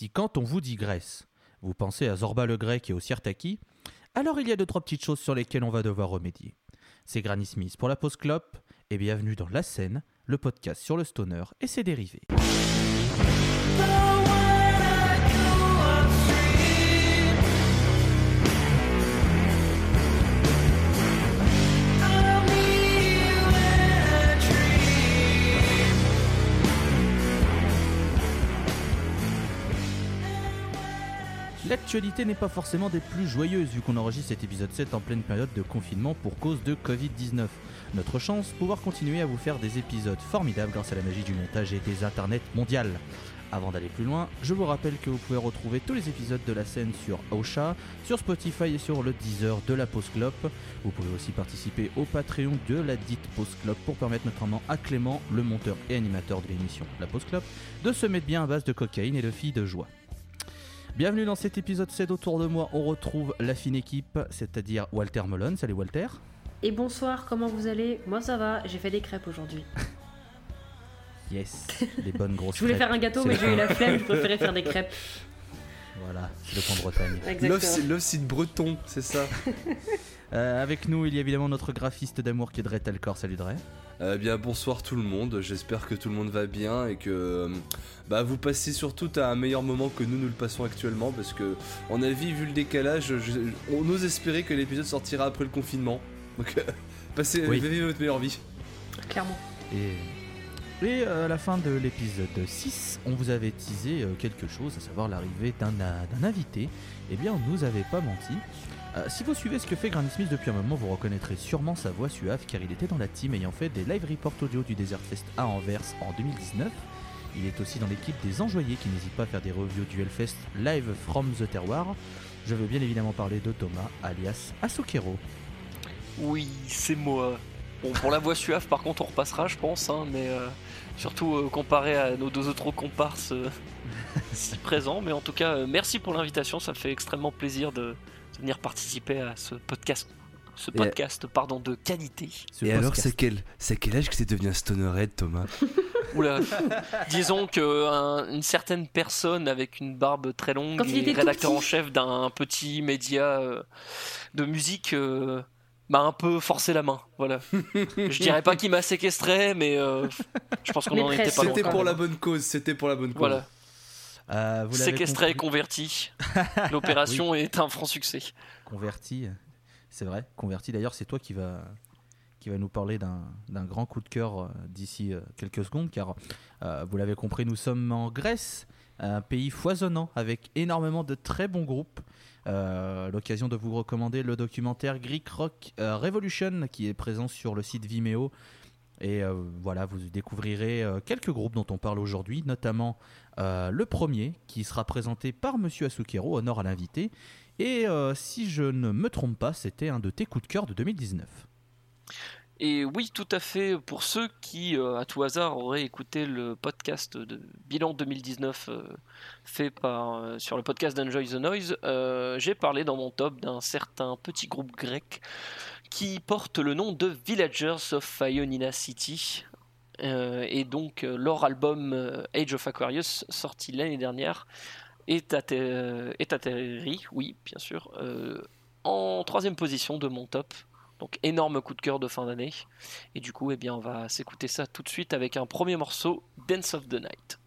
Si quand on vous dit Grèce, vous pensez à Zorba le Grec et au Sirtaki, alors il y a 2-3 petites choses sur lesquelles on va devoir remédier. C'est Granny Smith pour la pause clope et bienvenue dans La Scène, le podcast sur le stoner et ses dérivés. L'actualité n'est pas forcément des plus joyeuses vu qu'on enregistre cet épisode 7 en pleine période de confinement pour cause de Covid-19. Notre chance, pouvoir continuer à vous faire des épisodes formidables grâce à la magie du montage et des internets mondiales. Avant d'aller plus loin, je vous rappelle que vous pouvez retrouver tous les épisodes de La Scène sur Ausha, sur Spotify et sur le Deezer de la Pause Clope. Vous pouvez aussi participer au Patreon de la dite Pause Clope pour permettre notamment à Clément, le monteur et animateur de l'émission La Pause Clope, de se mettre bien à base de cocaïne et de filles de joie. Bienvenue dans cet épisode 7, autour de moi, on retrouve la fine équipe, c'est-à-dire Walter Moulon. Salut Walter. Et bonsoir, comment vous allez ? Moi ça va, j'ai fait des crêpes aujourd'hui. Yes, des bonnes grosses crêpes. Je voulais faire un gâteau mais j'ai eu la flemme, je préférais faire des crêpes. Voilà, c'est le point de Bretagne. L'œuf c'est breton, c'est ça. Avec nous, il y a évidemment notre graphiste d'amour qui est Drey Talcourt. Salut Drey. Bien bonsoir tout le monde, j'espère que tout le monde va bien et que vous passez surtout à un meilleur moment que nous le passons actuellement, parce que en avis, vu le décalage, on ose espérer que l'épisode sortira après le confinement. Donc passez, vivez votre meilleure vie. Clairement. Et à la fin de l'épisode 6, on vous avait teasé quelque chose, à savoir l'arrivée d'un invité. Eh bien, on nous avait pas menti. Si vous suivez ce que fait Granny Smith depuis un moment, vous reconnaîtrez sûrement sa voix suave car il était dans la team ayant fait des live reports audio du Desert Fest à Anvers en 2019. Il est aussi dans l'équipe des enjoyés qui n'hésitent pas à faire des reviews du Hellfest live from the terroir. Je veux bien évidemment parler de Thomas alias Asukero. Oui, c'est moi. Bon, pour la voix suave par contre on repassera je pense, surtout comparé à nos deux autres comparses si présents. Mais en tout cas, merci pour l'invitation, ça me fait extrêmement plaisir de venir participer à ce podcast, de qualité. Alors, c'est quel âge que c'est devenu un stonerhead, Thomas ? Oula, disons qu'une certaine personne avec une barbe très longue et rédacteur en chef d'un petit média de musique m'a un peu forcé la main, voilà. Je dirais pas qu'il m'a séquestré, mais je pense qu'on n'en était pas loin. C'était pour la bonne cause. Voilà. Séquestré et converti. L'opération est un franc succès. Converti, c'est vrai. Converti, d'ailleurs, c'est toi qui va nous parler d'un grand coup de cœur d'ici quelques secondes, car vous l'avez compris, nous sommes en Grèce, un pays foisonnant avec énormément de très bons groupes. L'occasion de vous recommander le documentaire Greek Rock Revolution qui est présent sur le site Vimeo. Et voilà, vous découvrirez quelques groupes dont on parle aujourd'hui, notamment le premier qui sera présenté par Monsieur Asukero, honneur à l'invité. Et si je ne me trompe pas, c'était un de tes coups de cœur de 2019. Et oui, tout à fait. Pour ceux qui, à tout hasard, auraient écouté le podcast de Bilan 2019 fait sur le podcast d'Enjoy the Noise, j'ai parlé dans mon top d'un certain petit groupe grec qui porte le nom de Villagers of Ioannina City. Et donc, leur album Age of Aquarius, sorti l'année dernière, est atterri, oui, bien sûr, en 3e position de mon top. Donc énorme coup de cœur de fin d'année. Et du coup, on va s'écouter ça tout de suite avec un premier morceau, Dance of the Night.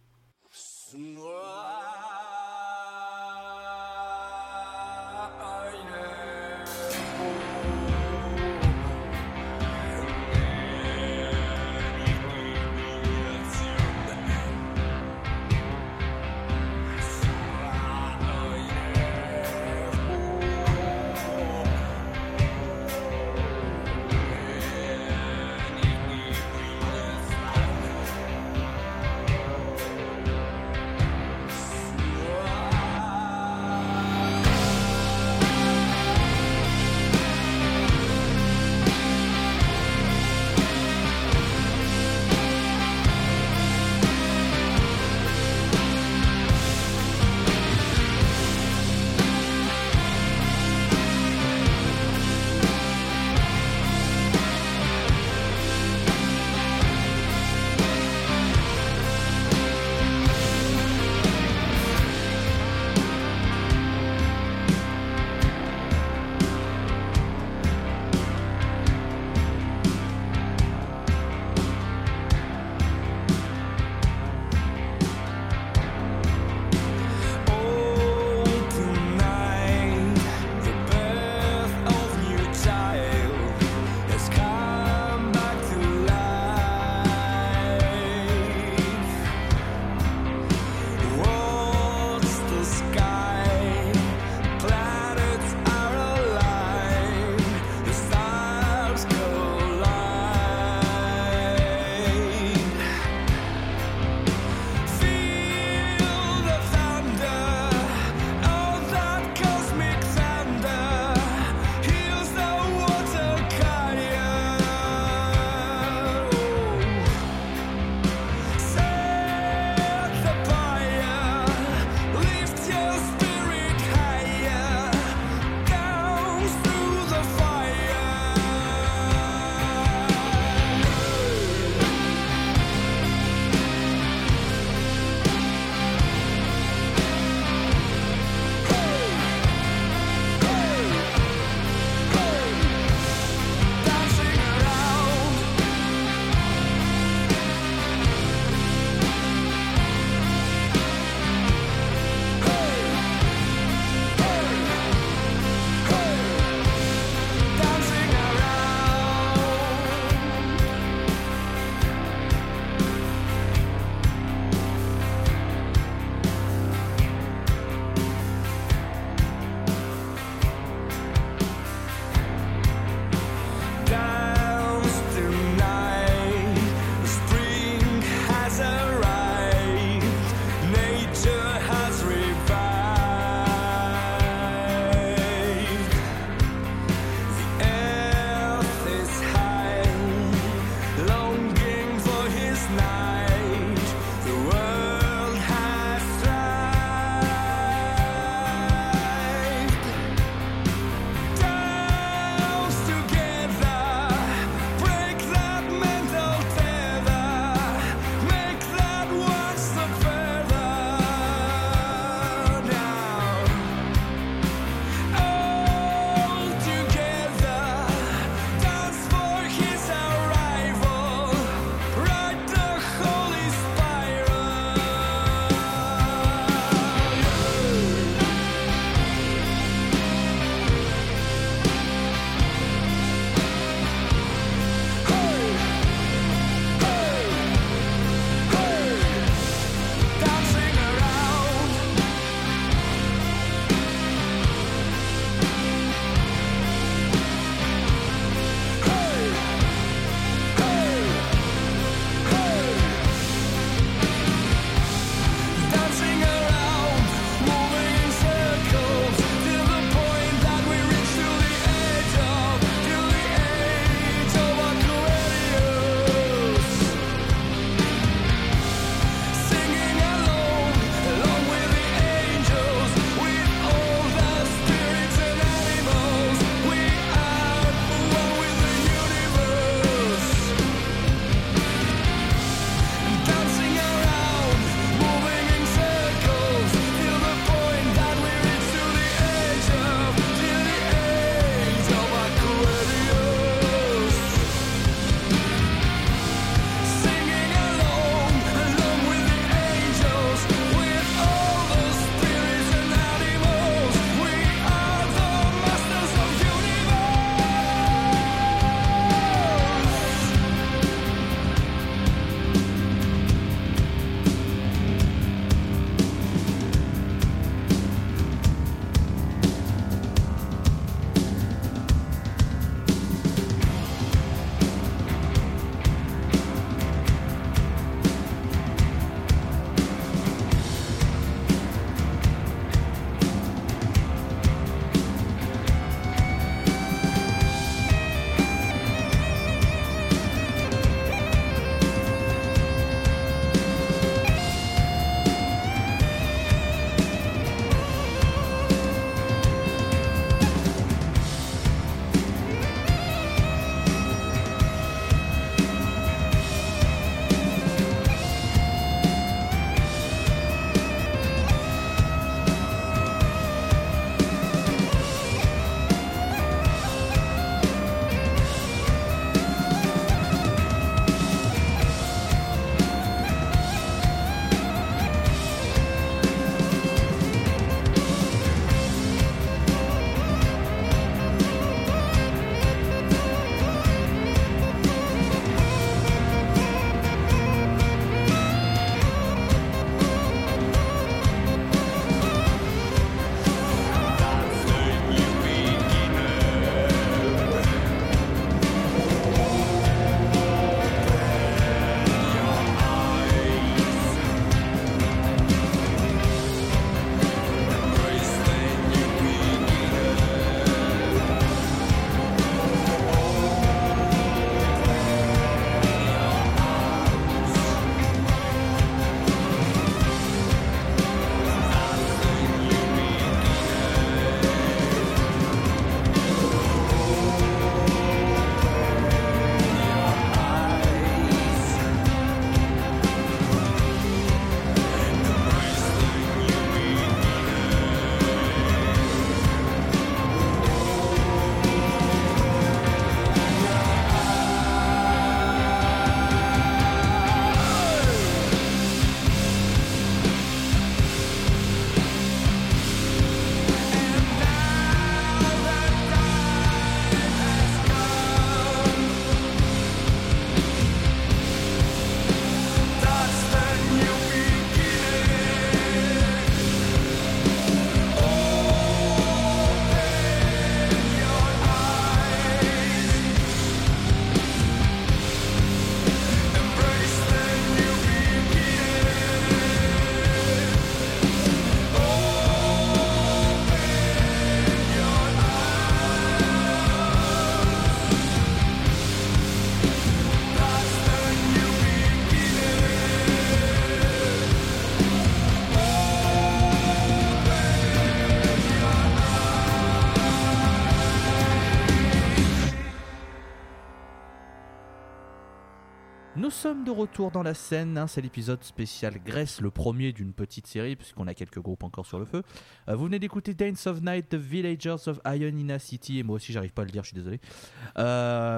sommes de retour dans la scène, hein, c'est l'épisode spécial Grèce, le premier d'une petite série puisqu'on a quelques groupes encore sur le feu. Vous venez d'écouter Dance of the Night, The Villagers of Ioannina City, et moi aussi j'arrive pas à le dire, je suis désolé.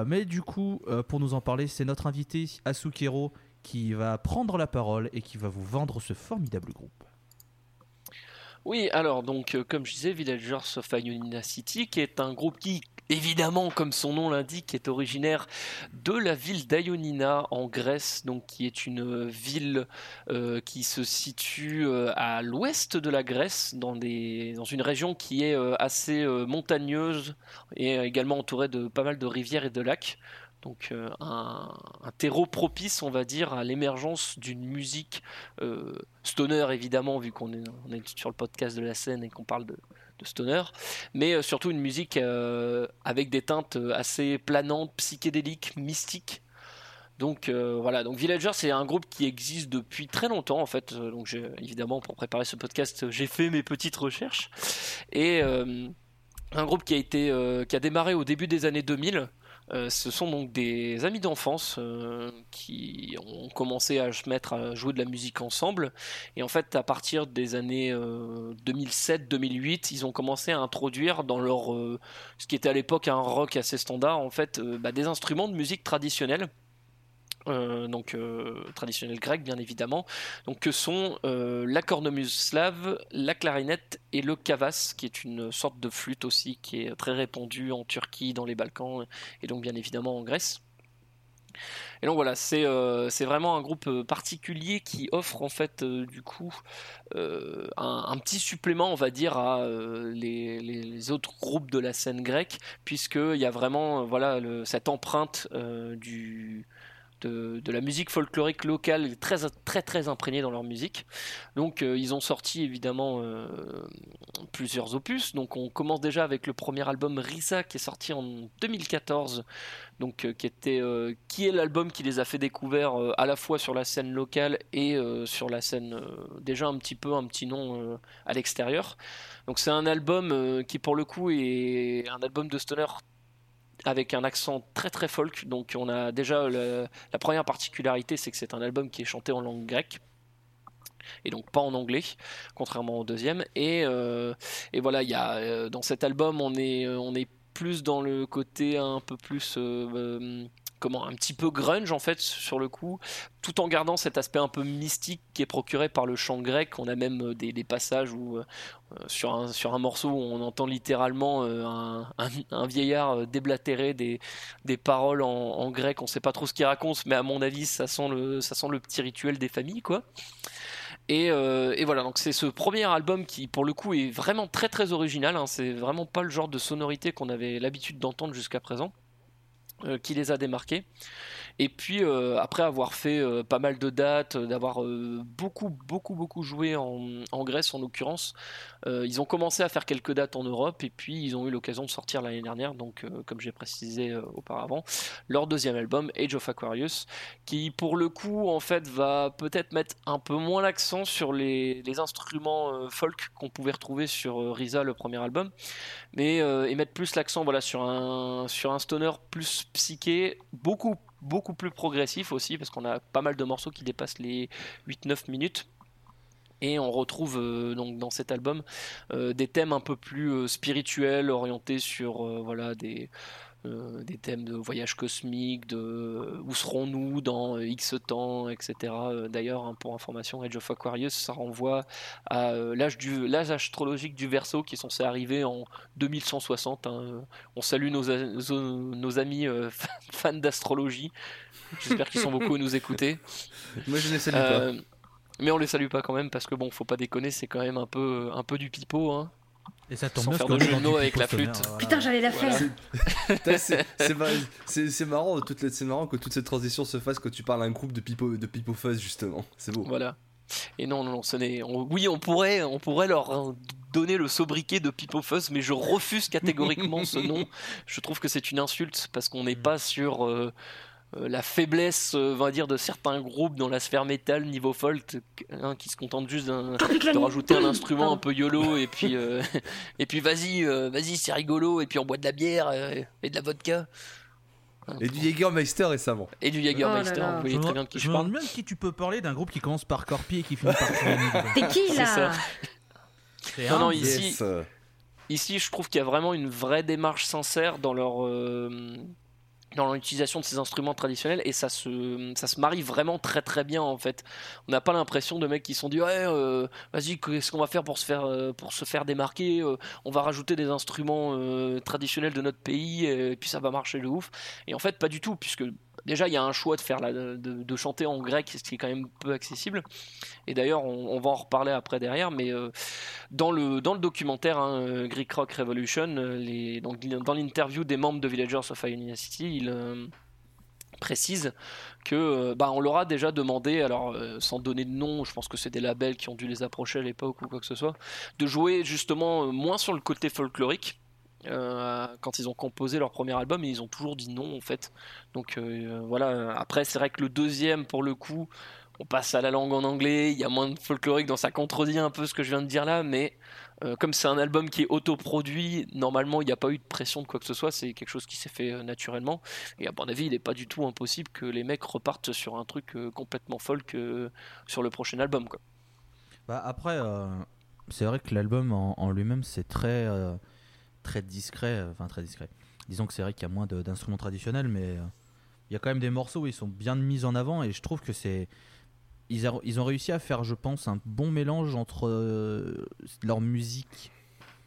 Mais du coup, pour nous en parler, c'est notre invité Asukero qui va prendre la parole et qui va vous vendre ce formidable groupe. Oui, alors donc comme je disais, Villagers of Ioannina City, qui est un groupe qui, évidemment, comme son nom l'indique, est originaire de la ville d'Ioannina en Grèce, donc qui est une ville qui se situe à l'ouest de la Grèce, dans une région qui est assez montagneuse et également entourée de pas mal de rivières et de lacs. Donc un terreau propice, on va dire, à l'émergence d'une musique stoner, évidemment, vu qu'on est sur le podcast de la scène et qu'on parle de stoner, mais surtout une musique avec des teintes assez planantes, psychédéliques, mystiques. Donc voilà, donc Villagers, c'est un groupe qui existe depuis très longtemps en fait. Donc évidemment, pour préparer ce podcast, j'ai fait mes petites recherches, et un groupe qui a démarré au début des années 2000. Ce sont donc des amis d'enfance qui ont commencé à se mettre à jouer de la musique ensemble, et en fait à partir des années 2007-2008, ils ont commencé à introduire dans leur ce qui était à l'époque un rock assez standard en fait, des instruments de musique traditionnelle. Donc traditionnel grec bien évidemment, donc que sont la cornemuse slave, la clarinette et le kavas, qui est une sorte de flûte aussi qui est très répandue en Turquie, dans les Balkans et donc bien évidemment en Grèce. Et donc voilà, c'est vraiment un groupe particulier qui offre en fait du coup un petit supplément, on va dire, à les autres groupes de la scène grecque, puisqu'il y a vraiment cette empreinte de la musique folklorique locale très très très imprégnée dans leur musique. Donc ils ont sorti évidemment plusieurs opus. Donc on commence déjà avec le premier album Riza, qui est sorti en 2014, donc qui est l'album qui les a fait découvrir à la fois sur la scène locale et sur la scène déjà un petit nom à l'extérieur. Donc c'est un album qui pour le coup est un album de stoner avec un accent très très folk. Donc on a déjà la première particularité, c'est que c'est un album qui est chanté en langue grecque et donc pas en anglais, contrairement au deuxième, et voilà, il y a dans cet album on est plus dans le côté un peu plus un petit peu grunge en fait sur le coup, tout en gardant cet aspect un peu mystique qui est procuré par le chant grec. On a même des passages où sur un morceau où on entend littéralement un vieillard déblatérer des paroles en grec. On ne sait pas trop ce qu'il raconte, mais à mon avis ça sent le petit rituel des familles quoi. Et voilà, donc c'est ce premier album qui pour le coup est vraiment très très original, hein. C'est vraiment pas le genre de sonorité qu'on avait l'habitude d'entendre jusqu'à présent, qui les a démarqués. Et puis après avoir fait pas mal de dates, d'avoir beaucoup joué en Grèce en l'occurrence, ils ont commencé à faire quelques dates en Europe, et puis ils ont eu l'occasion de sortir l'année dernière, donc comme j'ai précisé auparavant, leur deuxième album Age of Aquarius, qui pour le coup en fait va peut-être mettre un peu moins l'accent sur les instruments folk qu'on pouvait retrouver sur Riza, le premier album, mais et mettre plus l'accent sur un stoner plus psyché, beaucoup plus progressif aussi, parce qu'on a pas mal de morceaux qui dépassent les 8-9 minutes. Et on retrouve donc dans cet album des thèmes un peu plus spirituels, orientés sur des thèmes de voyage cosmique, de où serons-nous dans X temps, etc. D'ailleurs, hein, pour information, Age of Aquarius, ça renvoie à l'âge astrologique du Verseau, qui est censé arriver en 2160. Hein. On salue nos amis fans d'astrologie. J'espère qu'ils sont beaucoup à nous écouter. Moi, je ne les salue pas. Mais on les salue pas quand même, parce que bon, faut pas déconner, c'est quand même un peu du pipeau, hein. Et ça tombe sans faire de genoux avec la flûte. Voilà. Putain, j'allais la faire. C'est marrant que toute cette transition se fasse quand tu parles à un groupe de pipeau fuzz justement. C'est beau. Voilà. Et non, on pourrait leur donner le sobriquet de pipeau fuzz, mais je refuse catégoriquement ce nom. Je trouve que c'est une insulte, parce qu'on n'est pas sur la faiblesse, on va dire, de certains groupes dans la sphère métal niveau folk, hein, qui se contentent juste de rajouter un instrument un peu yolo et puis et puis vas-y, c'est rigolo, et puis on boit de la bière et de la vodka. Et du Jägermeister récemment. Et du Jägermeister, vous voyez très bien de qui je parle. Je me demande qui tu peux parler d'un groupe qui commence par Corpi et qui finit par Corpi. T'es qui là? C'est ça. C'est non, ici, ici, je trouve qu'il y a vraiment une vraie démarche sincère dans l'utilisation de ces instruments traditionnels, et ça se marie vraiment très très bien en fait. On n'a pas l'impression de mecs qui se sont dit vas-y, qu'est-ce qu'on va faire pour se faire démarquer, on va rajouter des instruments traditionnels de notre pays et puis ça va marcher de ouf. Et en fait pas du tout, puisque déjà il y a un choix de faire de chanter en grec, ce qui est quand même peu accessible, et d'ailleurs on va en reparler après derrière, mais dans le documentaire Greek Rock Revolution, dans l'interview des membres de Villagers of Ioannina City, il précise que on leur a déjà demandé, alors sans donner de nom, je pense que c'est des labels qui ont dû les approcher à l'époque ou quoi que ce soit, de jouer justement moins sur le côté folklorique. Quand ils ont composé leur premier album, et ils ont toujours dit non en fait. Donc voilà, après c'est vrai que le deuxième, pour le coup, on passe à la langue en anglais, il y a moins de folklorique, donc ça contredit un peu ce que je viens de dire là, mais comme c'est un album qui est autoproduit, normalement il n'y a pas eu de pression de quoi que ce soit, c'est quelque chose qui s'est fait naturellement, et à mon avis il n'est pas du tout impossible que les mecs repartent sur un truc complètement folk sur le prochain album quoi. Après c'est vrai que l'album en lui-même c'est très discret. Disons que c'est vrai qu'il y a moins d'instruments traditionnels, mais il y a quand même des morceaux où ils sont bien mis en avant, et je trouve que ils ont réussi à faire, je pense, un bon mélange entre leur musique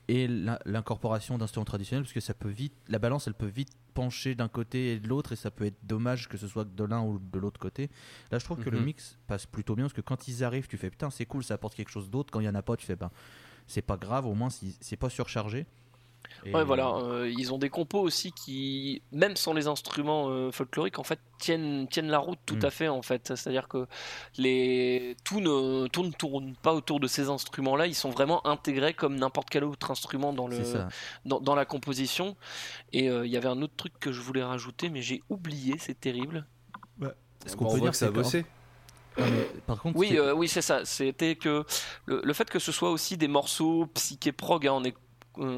et l'incorporation d'instruments traditionnels, parce que ça peut vite, la balance elle peut vite pencher d'un côté et de l'autre, et ça peut être dommage que ce soit de l'un ou de l'autre côté. Là je trouve que le mix passe plutôt bien, parce que quand ils arrivent tu fais putain c'est cool, ça apporte quelque chose d'autre, quand il y en a pas tu fais c'est pas grave, au moins c'est pas surchargé. Et ouais voilà, ils ont des compos aussi qui, même sans les instruments folkloriques, en fait tiennent la route tout à fait en fait. C'est-à-dire que tout ne tourne pas autour de ces instruments-là, ils sont vraiment intégrés comme n'importe quel autre instrument dans la composition. Et il y avait un autre truc que je voulais rajouter, mais j'ai oublié, c'est terrible. Ouais. Est-ce qu'on peut dire que ça a bossé? Par contre, oui, c'est ça. C'était que le fait que ce soit aussi des morceaux psyché prog, on est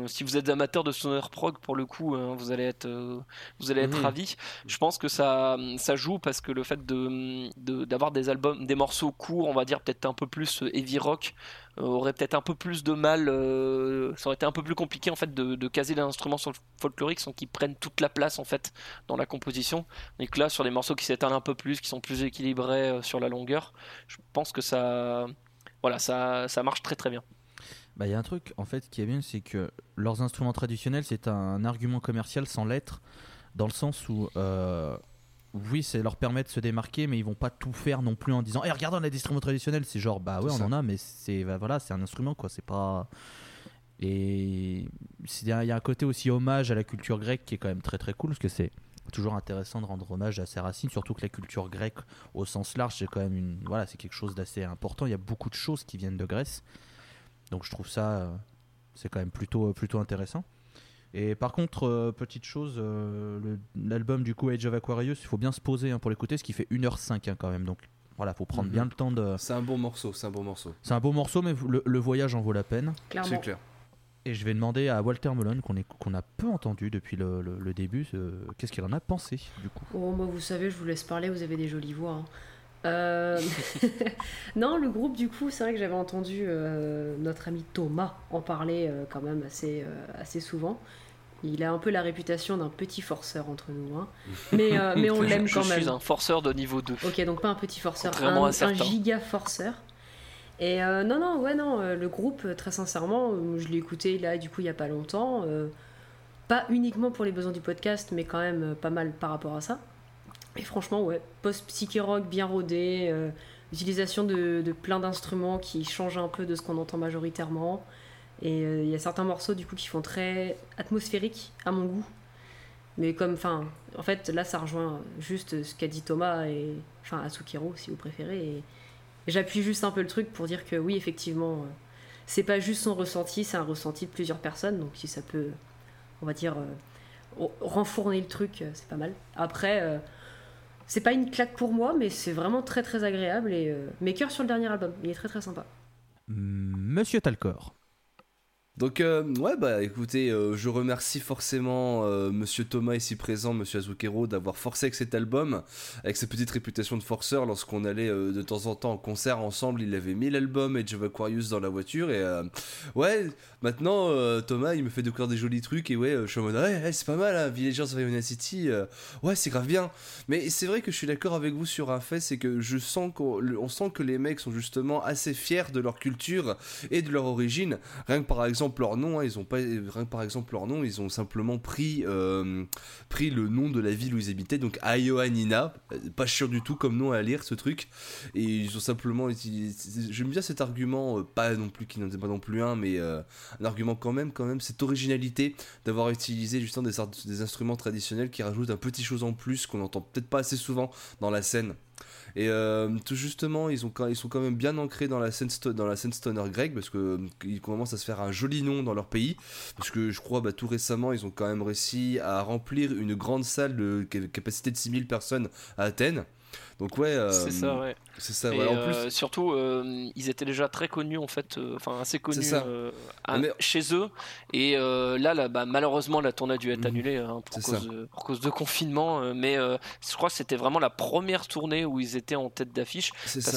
si vous êtes amateur de sonore prog, pour le coup, vous allez être ravis. Je pense que ça joue, parce que le fait d'avoir des albums, des morceaux courts, on va dire peut-être un peu plus heavy rock, aurait peut-être un peu plus de mal. Ça aurait été un peu plus compliqué en fait de caser les instruments sur le folklorique sans qu'ils prennent toute la place en fait dans la composition. Et que là, sur des morceaux qui s'étalent un peu plus, qui sont plus équilibrés sur la longueur, je pense que ça marche très très bien. Il y a un truc en fait qui est bien, c'est que leurs instruments traditionnels c'est un argument commercial sans l'être, dans le sens où oui, ça leur permet de se démarquer, mais ils vont pas tout faire non plus en disant regardez on a des instruments traditionnels, c'est genre on en a, mais c'est c'est un instrument quoi, c'est pas. Et il y a un côté aussi hommage à la culture grecque qui est quand même très très cool, parce que c'est toujours intéressant de rendre hommage à ses racines, surtout que la culture grecque au sens large c'est quand même c'est quelque chose d'assez important, il y a beaucoup de choses qui viennent de Grèce. Donc je trouve ça, c'est quand même plutôt intéressant. Et par contre, petite chose, l'album du coup Age of Aquarius, il faut bien se poser pour l'écouter, ce qui fait 1h05 quand même. Donc voilà, il faut prendre bien le temps de... C'est un bon morceau, C'est un beau morceau, mais le voyage en vaut la peine. Clairement. C'est clair. Et je vais demander à Walter Moulon, qu'on a peu entendu depuis le début, qu'est-ce qu'il en a pensé du coup. Vous savez, je vous laisse parler, vous avez des jolies voix. Hein. Non, le groupe du coup, c'est vrai que j'avais entendu notre ami Thomas en parler quand même assez souvent. Il a un peu la réputation d'un petit forceur entre nous, hein. mais on l'aime quand même. Je suis un forceur de niveau 2. Ok, donc pas un petit forceur, un giga forceur. Et le groupe, très sincèrement, je l'ai écouté là du coup il y a pas longtemps, pas uniquement pour les besoins du podcast, mais quand même pas mal par rapport à ça. Et franchement, post-psyché-rock bien rodé, utilisation de plein d'instruments qui changent un peu de ce qu'on entend majoritairement. Et il y a certains morceaux du coup qui font très atmosphériques à mon goût. Mais en fait, là ça rejoint juste ce qu'a dit Thomas et Asukero si vous préférez. Et j'appuie juste un peu le truc pour dire que oui, effectivement, c'est pas juste son ressenti, c'est un ressenti de plusieurs personnes. Donc si ça peut, on va dire, renfourner le truc, c'est pas mal. Après. C'est pas une claque pour moi, mais c'est vraiment très très agréable, et mes cœurs sur le dernier album, il est très très sympa. Monsieur Talcourt. Donc ouais bah écoutez, je remercie forcément monsieur Thomas ici présent, monsieur Asukero, d'avoir forcé avec cet album, avec sa petite réputation de forceur. Lorsqu'on allait de temps en temps en concert ensemble, il avait mis l'album Age of Aquarius dans la voiture et ouais, maintenant Thomas il me fait découvrir des jolis trucs et ouais, je suis en mode ouais, c'est pas mal hein, Villagers of Ioannina City, ouais c'est grave bien. Mais c'est vrai que je suis d'accord avec vous sur un fait, c'est que je sens qu'on sent que les mecs sont justement assez fiers de leur culture et de leur origine, rien que par exemple leur nom, hein, ils ont pas, rien que par exemple leur nom, ils ont simplement pris le nom de la ville où ils habitaient, donc Ioannina, pas sûr du tout comme nom à lire ce truc, et ils ont simplement utilisé, j'aime bien cet argument, pas non plus, qui n'en est pas non plus un, mais un argument quand même, cette originalité d'avoir utilisé justement des instruments traditionnels qui rajoutent un petit chose en plus qu'on n'entend peut-être pas assez souvent dans la scène. Et tout justement, ils sont quand même bien ancrés dans la scène stoner grecque, parce qu'ils commencent à se faire un joli nom dans leur pays, parce que je crois bah, tout récemment ils ont quand même réussi à remplir une grande salle de capacité de 6000 personnes à Athènes. Donc ouais, c'est ça. Et ouais, en plus surtout ils étaient déjà très connus en fait, enfin assez connus chez eux. Et là bah, malheureusement la tournée a dû être annulée hein, pour cause de confinement. Mais je crois que c'était vraiment la première tournée où ils étaient en tête d'affiche,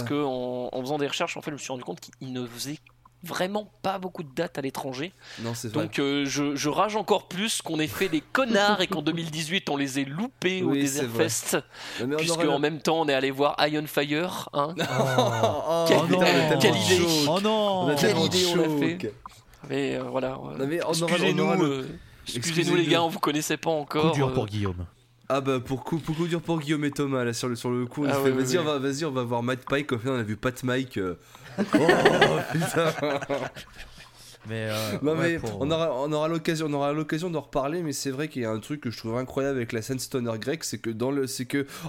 que en faisant des recherches en fait je me suis rendu compte qu'ils ne faisaient vraiment pas beaucoup de dates à l'étranger. Non, c'est vrai. Donc je rage encore plus qu'on ait fait des connards et qu'en 2018 on les ait loupés au Desert Fest, puisque en même temps on est allé voir Iron Fire, hein. Quelle idée. Oh non, quelle idée on a fait. Mais voilà. Excusez-nous les gars, on vous connaissait pas encore. Coup dur pour Guillaume. Ah bah pour coup dur pour Guillaume et Thomas là sur le coup. Vas-y, on va voir Matt Pike. Au final on a vu Pat Mike. Oh putain. Mais non mais on aura l'occasion d'en reparler, mais c'est vrai qu'il y a un truc que je trouve incroyable avec la scène stoner grecque, c'est que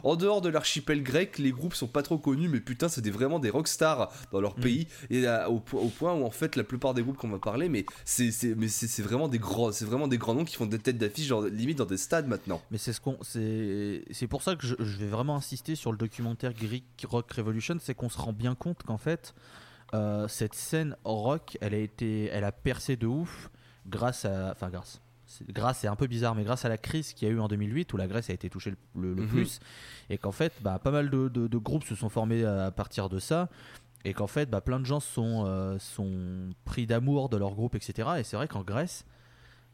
en dehors de l'archipel grec, les groupes sont pas trop connus, mais putain c'est vraiment des rockstars dans leur pays, et là, au point où en fait la plupart des groupes qu'on va parler, mais c'est vraiment des gros, c'est vraiment des grands noms qui font des têtes d'affiche genre limite dans des stades maintenant. Mais c'est pour ça que je vais vraiment insister sur le documentaire Greek Rock Revolution, c'est qu'on se rend bien compte qu'en fait cette scène rock, elle a percé de ouf grâce, c'est un peu bizarre, mais grâce à la crise qu'il y a eu en 2008 où la Grèce a été touchée le plus, et qu'en fait bah, pas mal de groupes se sont formés à partir de ça, et qu'en fait bah, plein de gens sont pris d'amour de leur groupe, etc. Et c'est vrai qu'en Grèce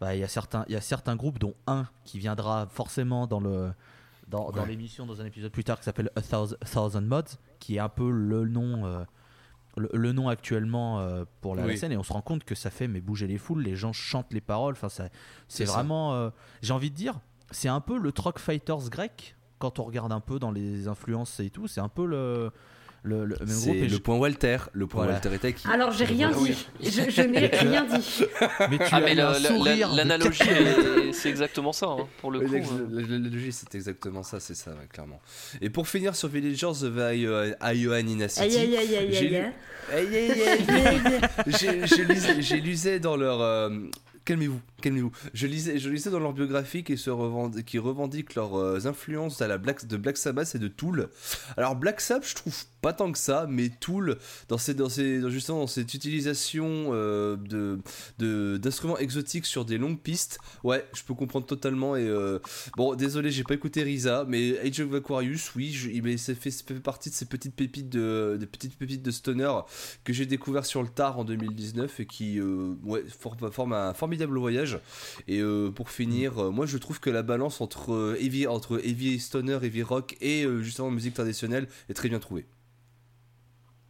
bah, il y a certains groupes dont un qui viendra forcément dans l'émission dans un épisode plus tard qui s'appelle Thousand Mods, qui est un peu le nom actuellement pour la scène, et on se rend compte que ça fait mais bouger les foules, les gens chantent les paroles, enfin ça c'est vraiment j'ai envie de dire c'est un peu le Truck Fighters grec quand on regarde un peu dans les influences et tout, c'est un peu le même groupe, et le point Walter était qui... Alors j'ai rien dit, je n'ai rien dit. Mais tu l'analogie c'est exactement ça hein, pour le coup. L'analogie c'est exactement ça, c'est ça ouais, clairement. Et pour finir sur Villagers of Ioannina City, j'ai lu dans leur calmez-vous. Je lisais dans leur biographie qui revendiquent leurs influences à de Black Sabbath et de Tool. Alors Black Sabbath, je trouve pas tant que ça, mais Tool dans cette utilisation d'instruments exotiques sur des longues pistes, ouais, je peux comprendre totalement. Et bon, désolé, j'ai pas écouté Riza, mais Age of Aquarius, oui, ça fait partie de ces petites pépites de stoner que j'ai découvert sur le tard en 2019 et qui forment un formidable voyage. Et pour finir, moi je trouve que la balance entre heavy stoner, heavy rock et justement musique traditionnelle est très bien trouvée.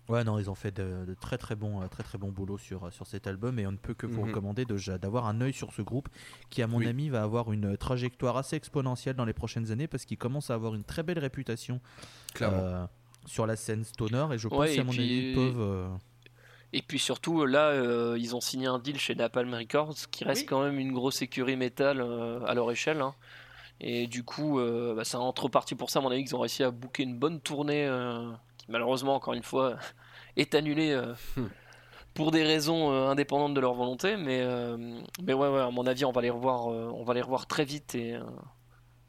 Ouais, non, ils ont fait de très très bon boulot sur cet album, et on ne peut que vous recommander d'avoir un œil sur ce groupe qui, à mon ami, va avoir une trajectoire assez exponentielle dans les prochaines années, parce qu'il commence à avoir une très belle réputation sur la scène stoner, et je pense qu'à mon avis ils peuvent... Et puis surtout, là, ils ont signé un deal chez Napalm Records, qui reste quand même une grosse écurie métal à leur échelle. Hein. Et du coup, c'est entre partie pour ça, à mon avis, qu'ils ont réussi à booker une bonne tournée, qui malheureusement, encore une fois, est annulée pour des raisons indépendantes de leur volonté. Mais ouais, à mon avis, on va les revoir très vite, et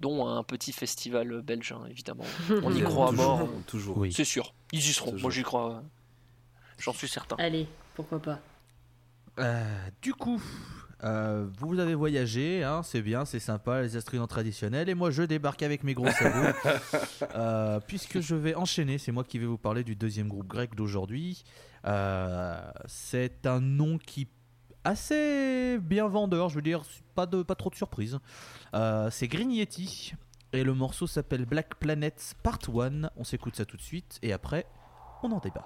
dont un petit festival belge, hein, évidemment. On y croit toujours, à mort. Toujours, oui. C'est sûr, ils y seront, toujours. Moi j'y crois... J'en suis certain. Allez, pourquoi pas. Du coup, vous avez voyagé, hein, c'est bien, c'est sympa, les astronautes traditionnels. Et moi, je débarque avec mes gros sabots. Puisque je vais enchaîner, c'est moi qui vais vous parler du deuxième groupe grec d'aujourd'hui. C'est un nom qui assez bien vendeur, je veux dire, pas trop de surprises. C'est Green Yeti et le morceau s'appelle Black Planet Part 1. On s'écoute ça tout de suite et après, on en débat.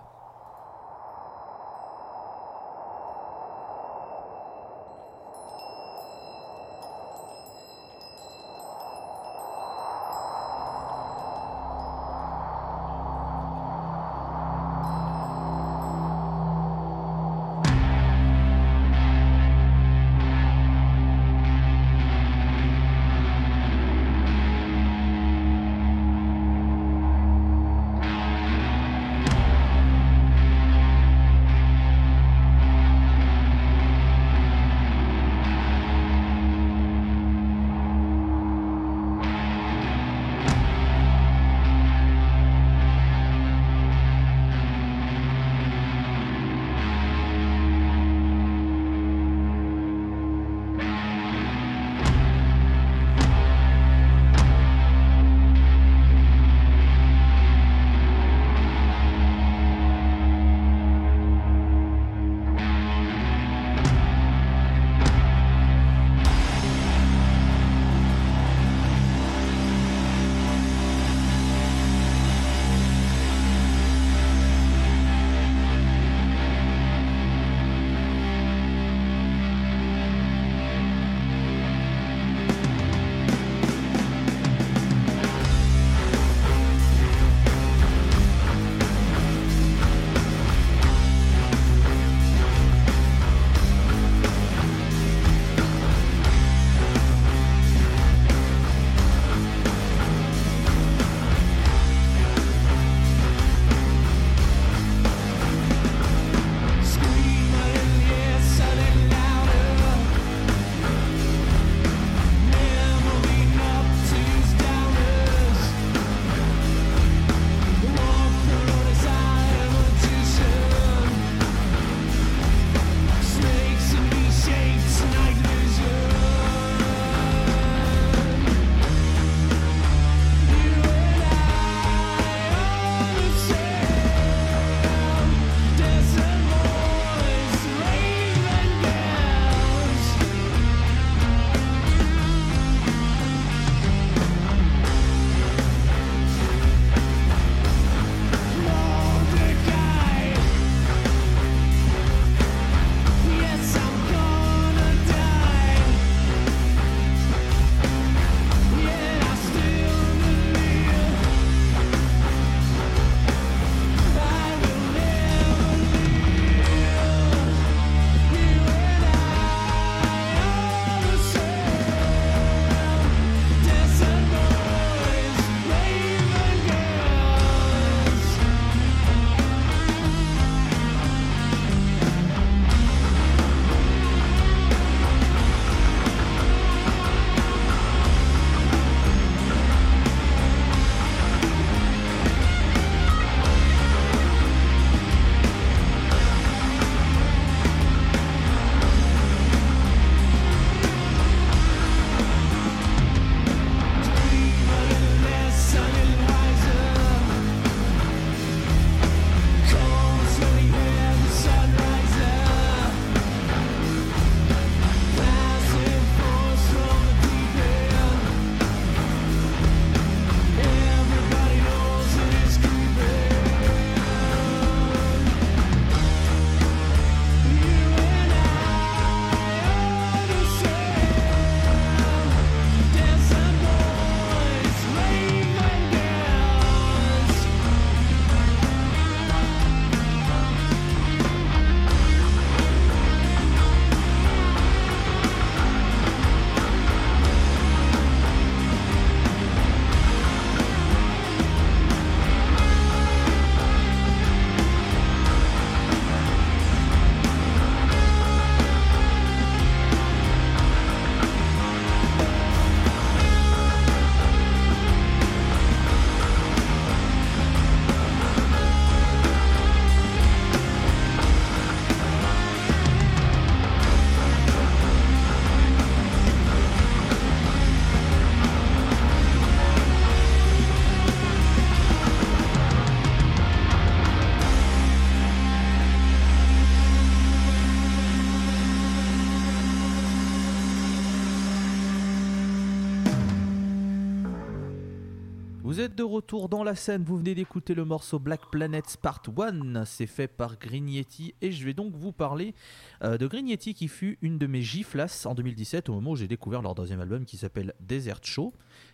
Vous êtes de retour dans la scène, vous venez d'écouter le morceau Black Planet Part 1, c'est fait par Green Yeti et je vais donc vous parler de Green Yeti qui fut une de mes giflasses en 2017 au moment où j'ai découvert leur deuxième album qui s'appelle Desert Show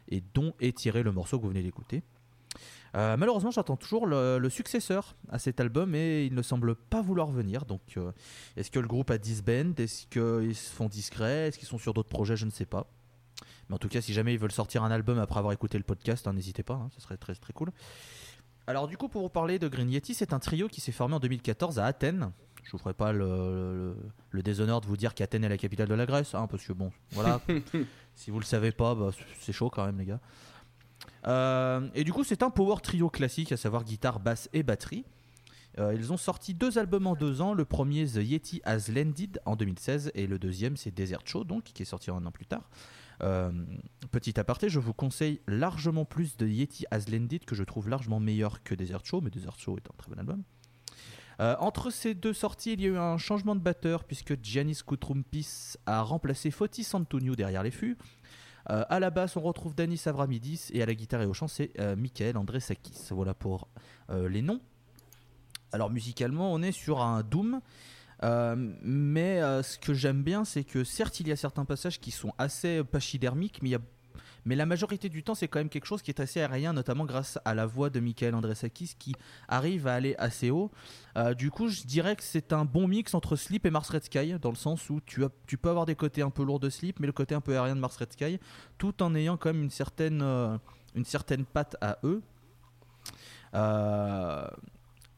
et dont est tiré le morceau que vous venez d'écouter. Malheureusement j'attends toujours le successeur à cet album et il ne semble pas vouloir venir, donc est-ce que le groupe a disband, est-ce qu'ils se font discrets, est-ce qu'ils sont sur d'autres projets, je ne sais pas. Mais en tout cas, si jamais ils veulent sortir un album après avoir écouté le podcast, hein, n'hésitez pas, hein, ce serait très très cool. Alors du coup, pour vous parler de Green Yeti, c'est un trio qui s'est formé en 2014 à Athènes. Je vous ferai pas le déshonneur de vous dire qu'Athènes est la capitale de la Grèce, hein, parce que bon, voilà, si vous le savez pas, bah, c'est chaud quand même les gars. Et du coup, c'est un power trio classique, à savoir guitare, basse et batterie. Ils ont sorti 2 albums en 2 ans, le premier The Yeti Has Landed en 2016 et le deuxième c'est Desert Show, donc, qui est sorti 1 an plus tard. Petit aparté, je vous conseille largement plus de Yeti Has Landed, que je trouve largement meilleur que Desert Show, mais Desert Show est un très bon album. Entre ces 2 sorties, il y a eu un changement de batteur puisque Giannis Koutroupis a remplacé Fotis Antoniou derrière les fûts. À la basse, on retrouve Danis Avramidis et à la guitare et au chant, c'est Michael Andresakis. Voilà pour les noms. Alors musicalement, on est sur un doom. Mais ce que j'aime bien, c'est que certes il y a certains passages qui sont assez pachydermiques, mais la majorité du temps c'est quand même quelque chose qui est assez aérien, notamment grâce à la voix de Michael Andresakis qui arrive à aller assez haut. Du coup je dirais que c'est un bon mix entre Sleep et Mars Red Sky, dans le sens où tu peux avoir des côtés un peu lourds de Sleep mais le côté un peu aérien de Mars Red Sky, tout en ayant quand même une certaine patte à eux.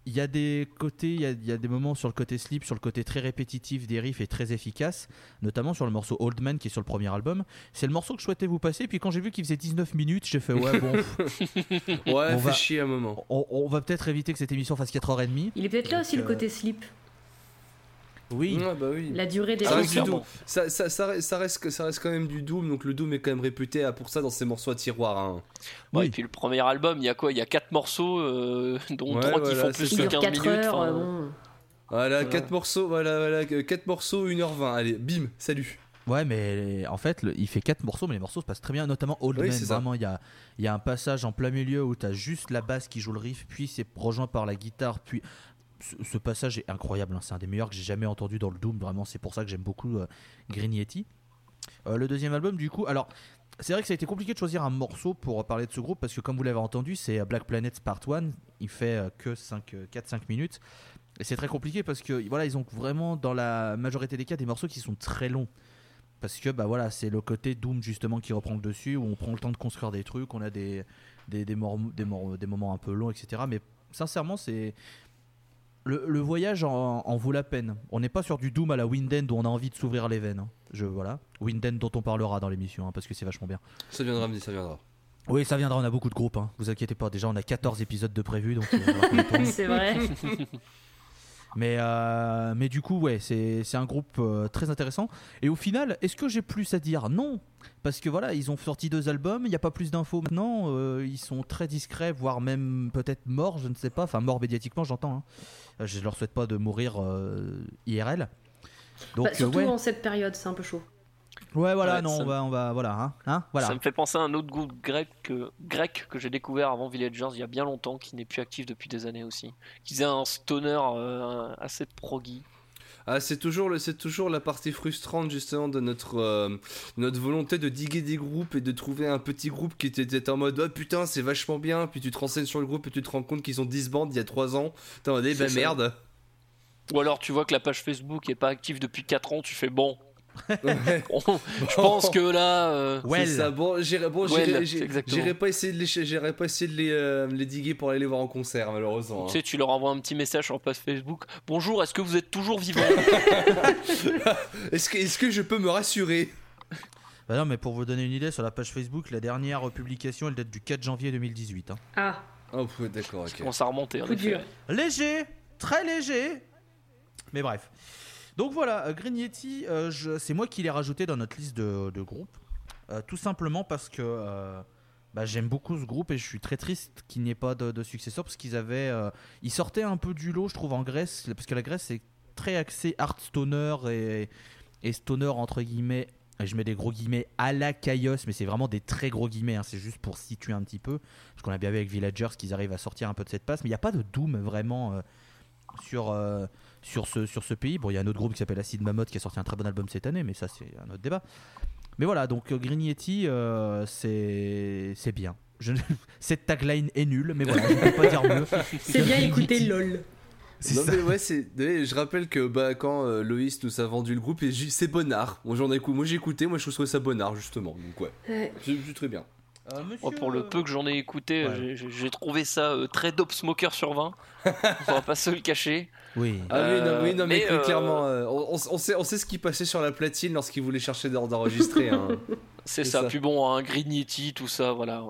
Il y a des côtés, il y a des moments sur le côté Sleep, sur le côté très répétitif des riffs et très efficace, notamment sur le morceau Old Man qui est sur le premier album. C'est le morceau que je souhaitais vous passer, puis quand j'ai vu qu'il faisait 19 minutes, j'ai fait ouais bon. Ouais, fait chier un moment. On va peut-être éviter que cette émission fasse 4h30. Il est peut-être là aussi le côté Sleep. Oui. Ouais, bah oui, la durée des ça reste quand même du doom, donc le doom est quand même réputé pour ça dans ses morceaux à tiroir, hein. Ouais, oui. Et puis le premier album, il y a 4 morceaux dont 3 qui font plus de 15 minutes. Heures, bon. Voilà, 4 morceaux, 1h20, allez, bim, salut. Ouais, mais en fait, il fait 4 morceaux, mais les morceaux se passent très bien, notamment Old Man. Vraiment, il y a un passage en plein milieu où t'as juste la basse qui joue le riff, puis c'est rejoint par la guitare, puis... Ce passage est incroyable, hein. C'est un des meilleurs que j'ai jamais entendu dans le doom, vraiment, c'est pour ça que j'aime beaucoup Green Yeti. Le deuxième album du coup, alors c'est vrai que ça a été compliqué de choisir un morceau pour parler de ce groupe parce que comme vous l'avez entendu, c'est Black Planet Part 1, il fait que 4-5 minutes et c'est très compliqué parce que voilà, ils ont vraiment dans la majorité des cas des morceaux qui sont très longs. Parce que bah voilà, c'est le côté doom justement qui reprend le dessus, où on prend le temps de construire des trucs, on a des moments un peu longs, etc. Mais sincèrement c'est... Le voyage en vaut la peine. On n'est pas sur du doom à la Windhand où on a envie de s'ouvrir les veines. Windhand dont on parlera dans l'émission, hein, parce que c'est vachement bien. Ça viendra. Oui, ça viendra, on a beaucoup de groupes, hein. Vous inquiétez pas, déjà on a 14 épisodes de prévus. Donc c'est vrai. Mais du coup, ouais, c'est un groupe très intéressant. Et au final, est-ce que j'ai plus à dire ? Non, parce que voilà, ils ont sorti 2 albums, il n'y a pas plus d'infos maintenant. Ils sont très discrets, voire même peut-être morts, je ne sais pas. Enfin, morts médiatiquement, j'entends, hein. Je ne leur souhaite pas de mourir IRL. Donc, surtout en cette période, c'est un peu chaud. Ouais, voilà, ouais, non, on va, voilà, hein, voilà. Ça me fait penser à un autre groupe grec que j'ai découvert avant Villagers il y a bien longtemps, qui n'est plus actif depuis des années aussi, qui faisait un stoner assez proggy. Ah, c'est toujours la partie frustrante justement de notre volonté de diguer des groupes et de trouver un petit groupe qui était en mode oh putain c'est vachement bien, puis tu te renseignes sur le groupe et tu te rends compte qu'ils ont disbandé il y a 3 ans. T'as en mode bah merde. Ou alors tu vois que la page Facebook est pas active depuis 4 ans, tu fais bon. Ouais. Je pense que là c'est ça. Bon, j'irai pas essayer de les diguer pour aller les voir en concert malheureusement, hein. Tu sais, tu leur envoies un petit message sur page Facebook. Bonjour, est-ce que vous êtes toujours vivant? Est-ce que je peux me rassurer? Bah non, mais pour vous donner une idée, sur la page Facebook, la dernière publication elle date du 4 janvier 2018, hein. Ah. Oh d'accord, ok. On s'est remonté. Léger, très léger. Mais bref. Donc voilà, Green Yeti, c'est moi qui l'ai rajouté dans notre liste de groupes, tout simplement parce que j'aime beaucoup ce groupe et je suis très triste qu'il n'y ait pas de successeur, parce qu'ils avaient, ils sortaient un peu du lot je trouve en Grèce, parce que la Grèce est très axée art stoner et stoner entre guillemets je mets des gros guillemets à la Kaios, mais c'est vraiment des très gros guillemets, hein, c'est juste pour situer un petit peu, parce qu'on a bien vu avec Villagers qu'ils arrivent à sortir un peu de cette passe, mais il n'y a pas de doom vraiment sur ce pays. Bon, il y a un autre groupe qui s'appelle Acid Mammoth qui a sorti un très bon album cette année, mais ça c'est un autre débat. Mais voilà, donc Green Yeti, c'est bien. Cette tagline est nulle, mais voilà, je ne peux pas dire mieux. C'est bien, écoutez LOL. C'est non ça. Mais ouais, je rappelle que quand Loïs nous a vendu le groupe, et c'est bonnard. Moi j'ai écouté, moi je trouvais ça bonnard justement. Donc ouais, c'est très bien. Pour le peu que j'en ai écouté, ouais, j'ai trouvé ça très dope smoker sur 20. On va pas se le cacher. Oui. Mais clairement, on sait ce qui passait sur la platine lorsqu'ils voulaient chercher d'enregistrer. Hein. C'est ça. Puis bon, un Green Yeti, tout ça, voilà.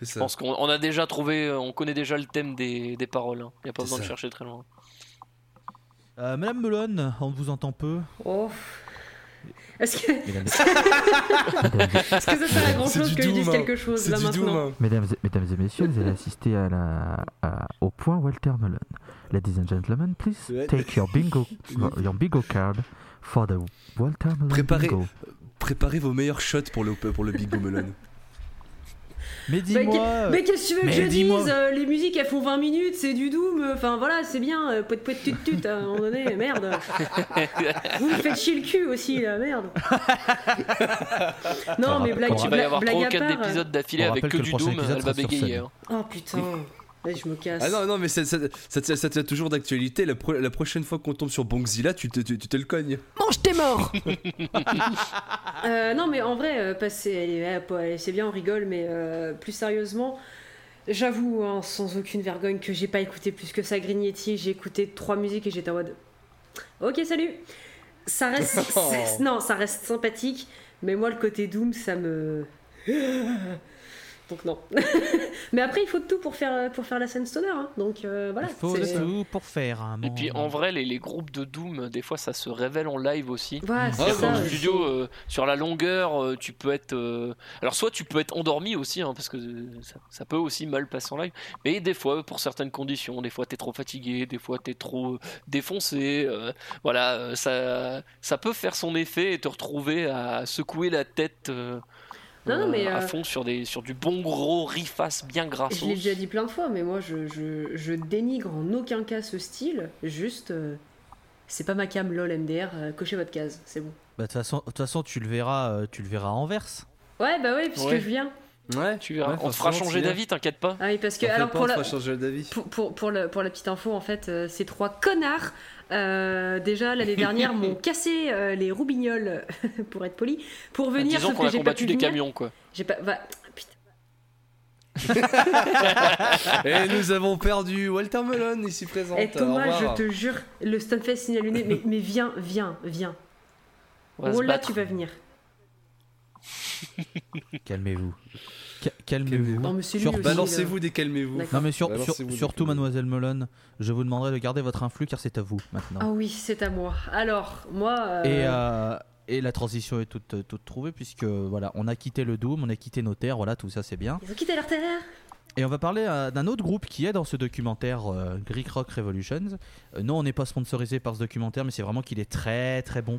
Je pense qu'on a déjà trouvé, on connaît déjà le thème des paroles. Hein. Y a pas besoin de chercher très loin. Madame Melon, on vous entend peu. Oh. Est-ce que ça sert à grand chose que je dise quelque chose là maintenant ? Mesdames et messieurs, vous allez assister au point Walter Moulon. Ladies and gentlemen, please take your bingo card for the Walter Moulon. Préparez vos meilleurs shots pour le bingo Melon. Mais dis-moi. Mais qu'est-ce que tu veux que je dise ? Les musiques elles font 20 minutes, c'est du doom. Enfin voilà, c'est bien. Pouet tut à un moment donné, merde. Vous me faites chier le cul aussi, là, merde. Non, mais blague à part. Il va y avoir 3 ou 4 épisodes d'affilée avec que du doom, elle va bégayer. Oh putain. Je me casse. Ah non, mais ça tient toujours d'actualité. La prochaine fois qu'on tombe sur Bongzilla, tu te le cognes. Mange tes morts. Non, mais en vrai, c'est bien, on rigole, mais plus sérieusement, j'avoue, hein, sans aucune vergogne, que j'ai pas écouté plus que ça Green Yeti. J'ai écouté 3 musiques et j'étais en mode ok, salut. Ça reste, ça reste sympathique, mais moi, le côté doom, ça me. Donc non. Mais après, il faut de tout pour faire la scène stoner. Hein. Donc voilà. Il faut de tout pour faire. Hein, et puis en vrai, les groupes de doom, des fois, ça se révèle en live aussi. Ouais, c'est ça. Dans le studio, sur la longueur, tu peux être. Alors soit tu peux être endormi aussi, hein, parce que ça peut aussi mal passer en live. Mais des fois, pour certaines conditions, des fois t'es trop fatigué, des fois t'es trop défoncé. Voilà, ça peut faire son effet et te retrouver à secouer la tête. Non, mais à fond sur du bon gros rifasse bien grassos. Je l'ai déjà dit plein de fois, mais moi je dénigre en aucun cas ce style. Juste, c'est pas ma cam, lol MDR, cochez votre case, c'est bon. Bah de toute façon tu le verras en verse. Ouais bah oui, puisque je viens. Ouais, tu verras. Ouais, on te fera changer d'avis, t'inquiète pas. Ah oui, parce que alors pour la petite info, en fait, ces 3 connards déjà l'année dernière m'ont cassé les roubignoles pour être poli, pour venir. Disons qu'on a combattu des camions, quoi. J'ai pas. Bah, putain. Et nous avons perdu Walter Melon ici présent. Et Thomas, je te jure, le Stonefest signal luné, mais viens. Oh là, tu vas venir. Calmez-vous. Calmez-vous. Non, balancez-vous des calmez-vous. D'accord. Non mais surtout Mademoiselle Melon, je vous demanderai de garder votre influx car c'est à vous maintenant. Ah oui, c'est à moi. Alors moi. Et la transition est toute trouvée puisque voilà, on a quitté le doom, on a quitté nos terres, voilà, tout ça c'est bien. Ils ont quitté leurs terres. Et on va parler d'un autre groupe qui est dans ce documentaire Greek Rock Revolution. Non, on n'est pas sponsorisé par ce documentaire, mais c'est vraiment qu'il est très très bon.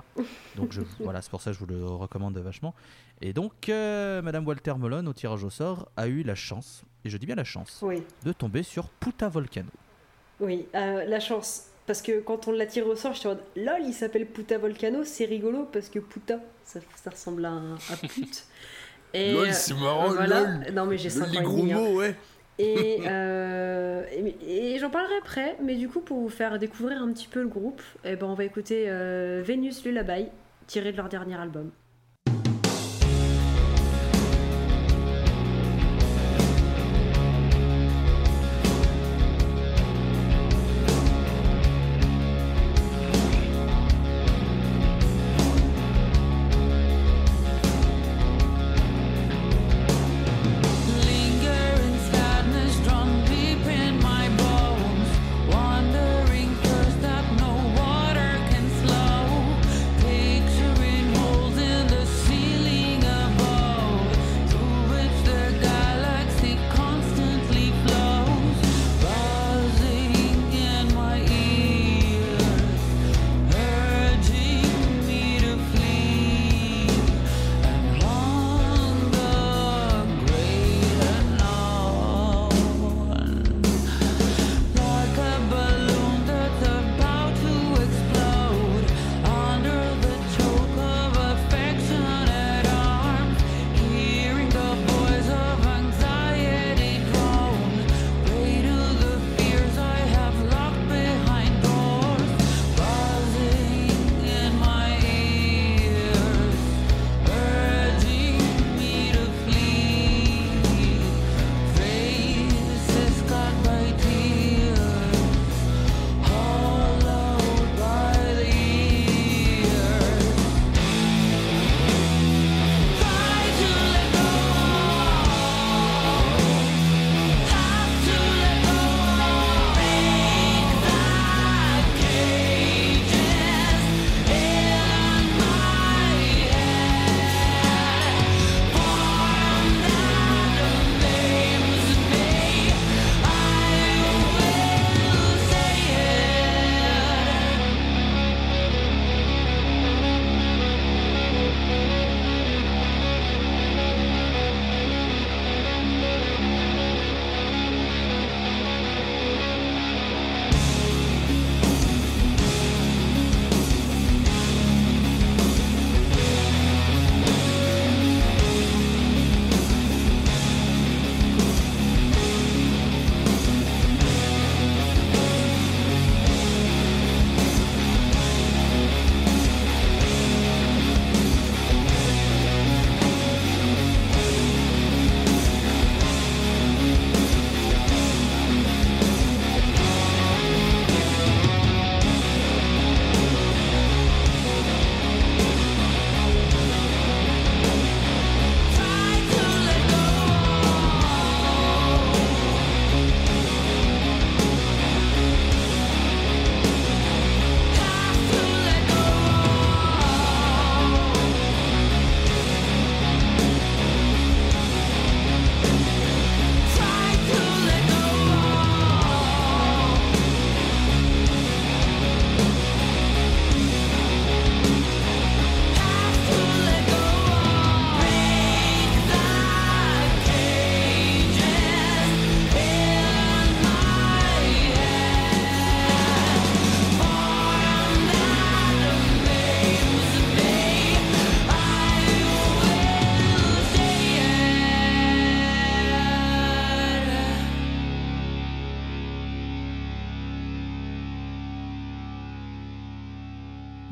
Donc voilà, c'est pour ça que je vous le recommande vachement. Et donc, Madame Walter Moulon, au tirage au sort, a eu la chance, et je dis bien la chance, de tomber sur Puta Volcano. Oui, la chance. Parce que quand on l'a tiré au sort, je suis en mode lol, il s'appelle Puta Volcano, c'est rigolo parce que Puta, ça ressemble à pute. Et lol, c'est marrant, voilà. Lol. Non mais j'ai 5 ans et demi, hein. Ouais. Et j'en parlerai après, mais du coup pour vous faire découvrir un petit peu le groupe, eh ben on va écouter Venus Lullaby, tiré de leur dernier album.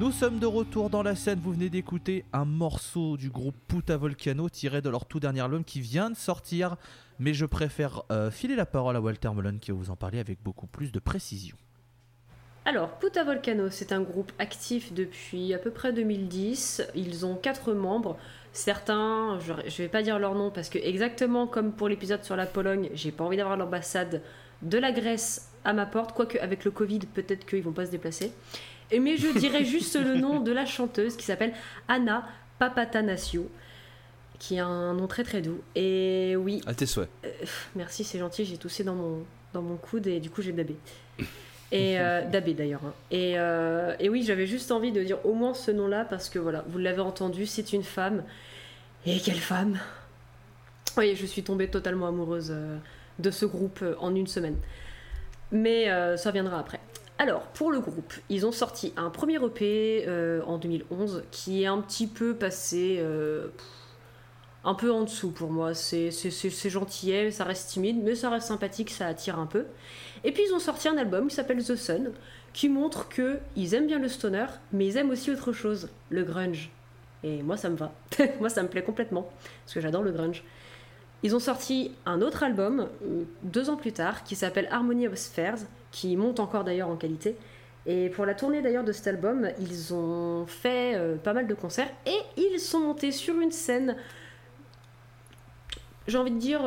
Nous sommes de retour dans la scène, vous venez d'écouter un morceau du groupe Puta Volcano tiré de leur tout dernier album qui vient de sortir, mais je préfère filer la parole à Walter Moulon qui va vous en parler avec beaucoup plus de précision. Alors, Puta Volcano, c'est un groupe actif depuis à peu près 2010, ils ont 4 membres, certains, je ne vais pas dire leur nom parce que exactement comme pour l'épisode sur la Pologne, j'ai pas envie d'avoir l'ambassade de la Grèce à ma porte, quoique avec le Covid, peut-être qu'ils vont pas se déplacer. Mais je dirais juste le nom de la chanteuse qui s'appelle Anna Papatanasiou, qui a un nom très très doux. Et oui. À tes souhaits. Merci, c'est gentil, j'ai toussé dans mon coude et du coup j'ai dabé. Et dabé d'ailleurs. Hein. Et oui, j'avais juste envie de dire au moins ce nom-là parce que voilà, vous l'avez entendu, c'est une femme. Et quelle femme! Oui, je suis tombée totalement amoureuse de ce groupe en une semaine. Mais ça viendra après. Alors, pour le groupe, ils ont sorti un premier EP en 2011 qui est un petit peu passé un peu en dessous pour moi. C'est gentillet, ça reste timide, mais ça reste sympathique, ça attire un peu. Et puis ils ont sorti un album qui s'appelle The Sun, qui montre qu'ils aiment bien le stoner, mais ils aiment aussi autre chose, le grunge. Et moi ça me va, moi ça me plaît complètement, parce que j'adore le grunge. Ils ont sorti un autre album, 2 ans plus tard, qui s'appelle Harmony of Spheres, qui monte encore d'ailleurs en qualité. Et pour la tournée d'ailleurs de cet album, ils ont fait pas mal de concerts et ils sont montés sur une scène, j'ai envie de dire,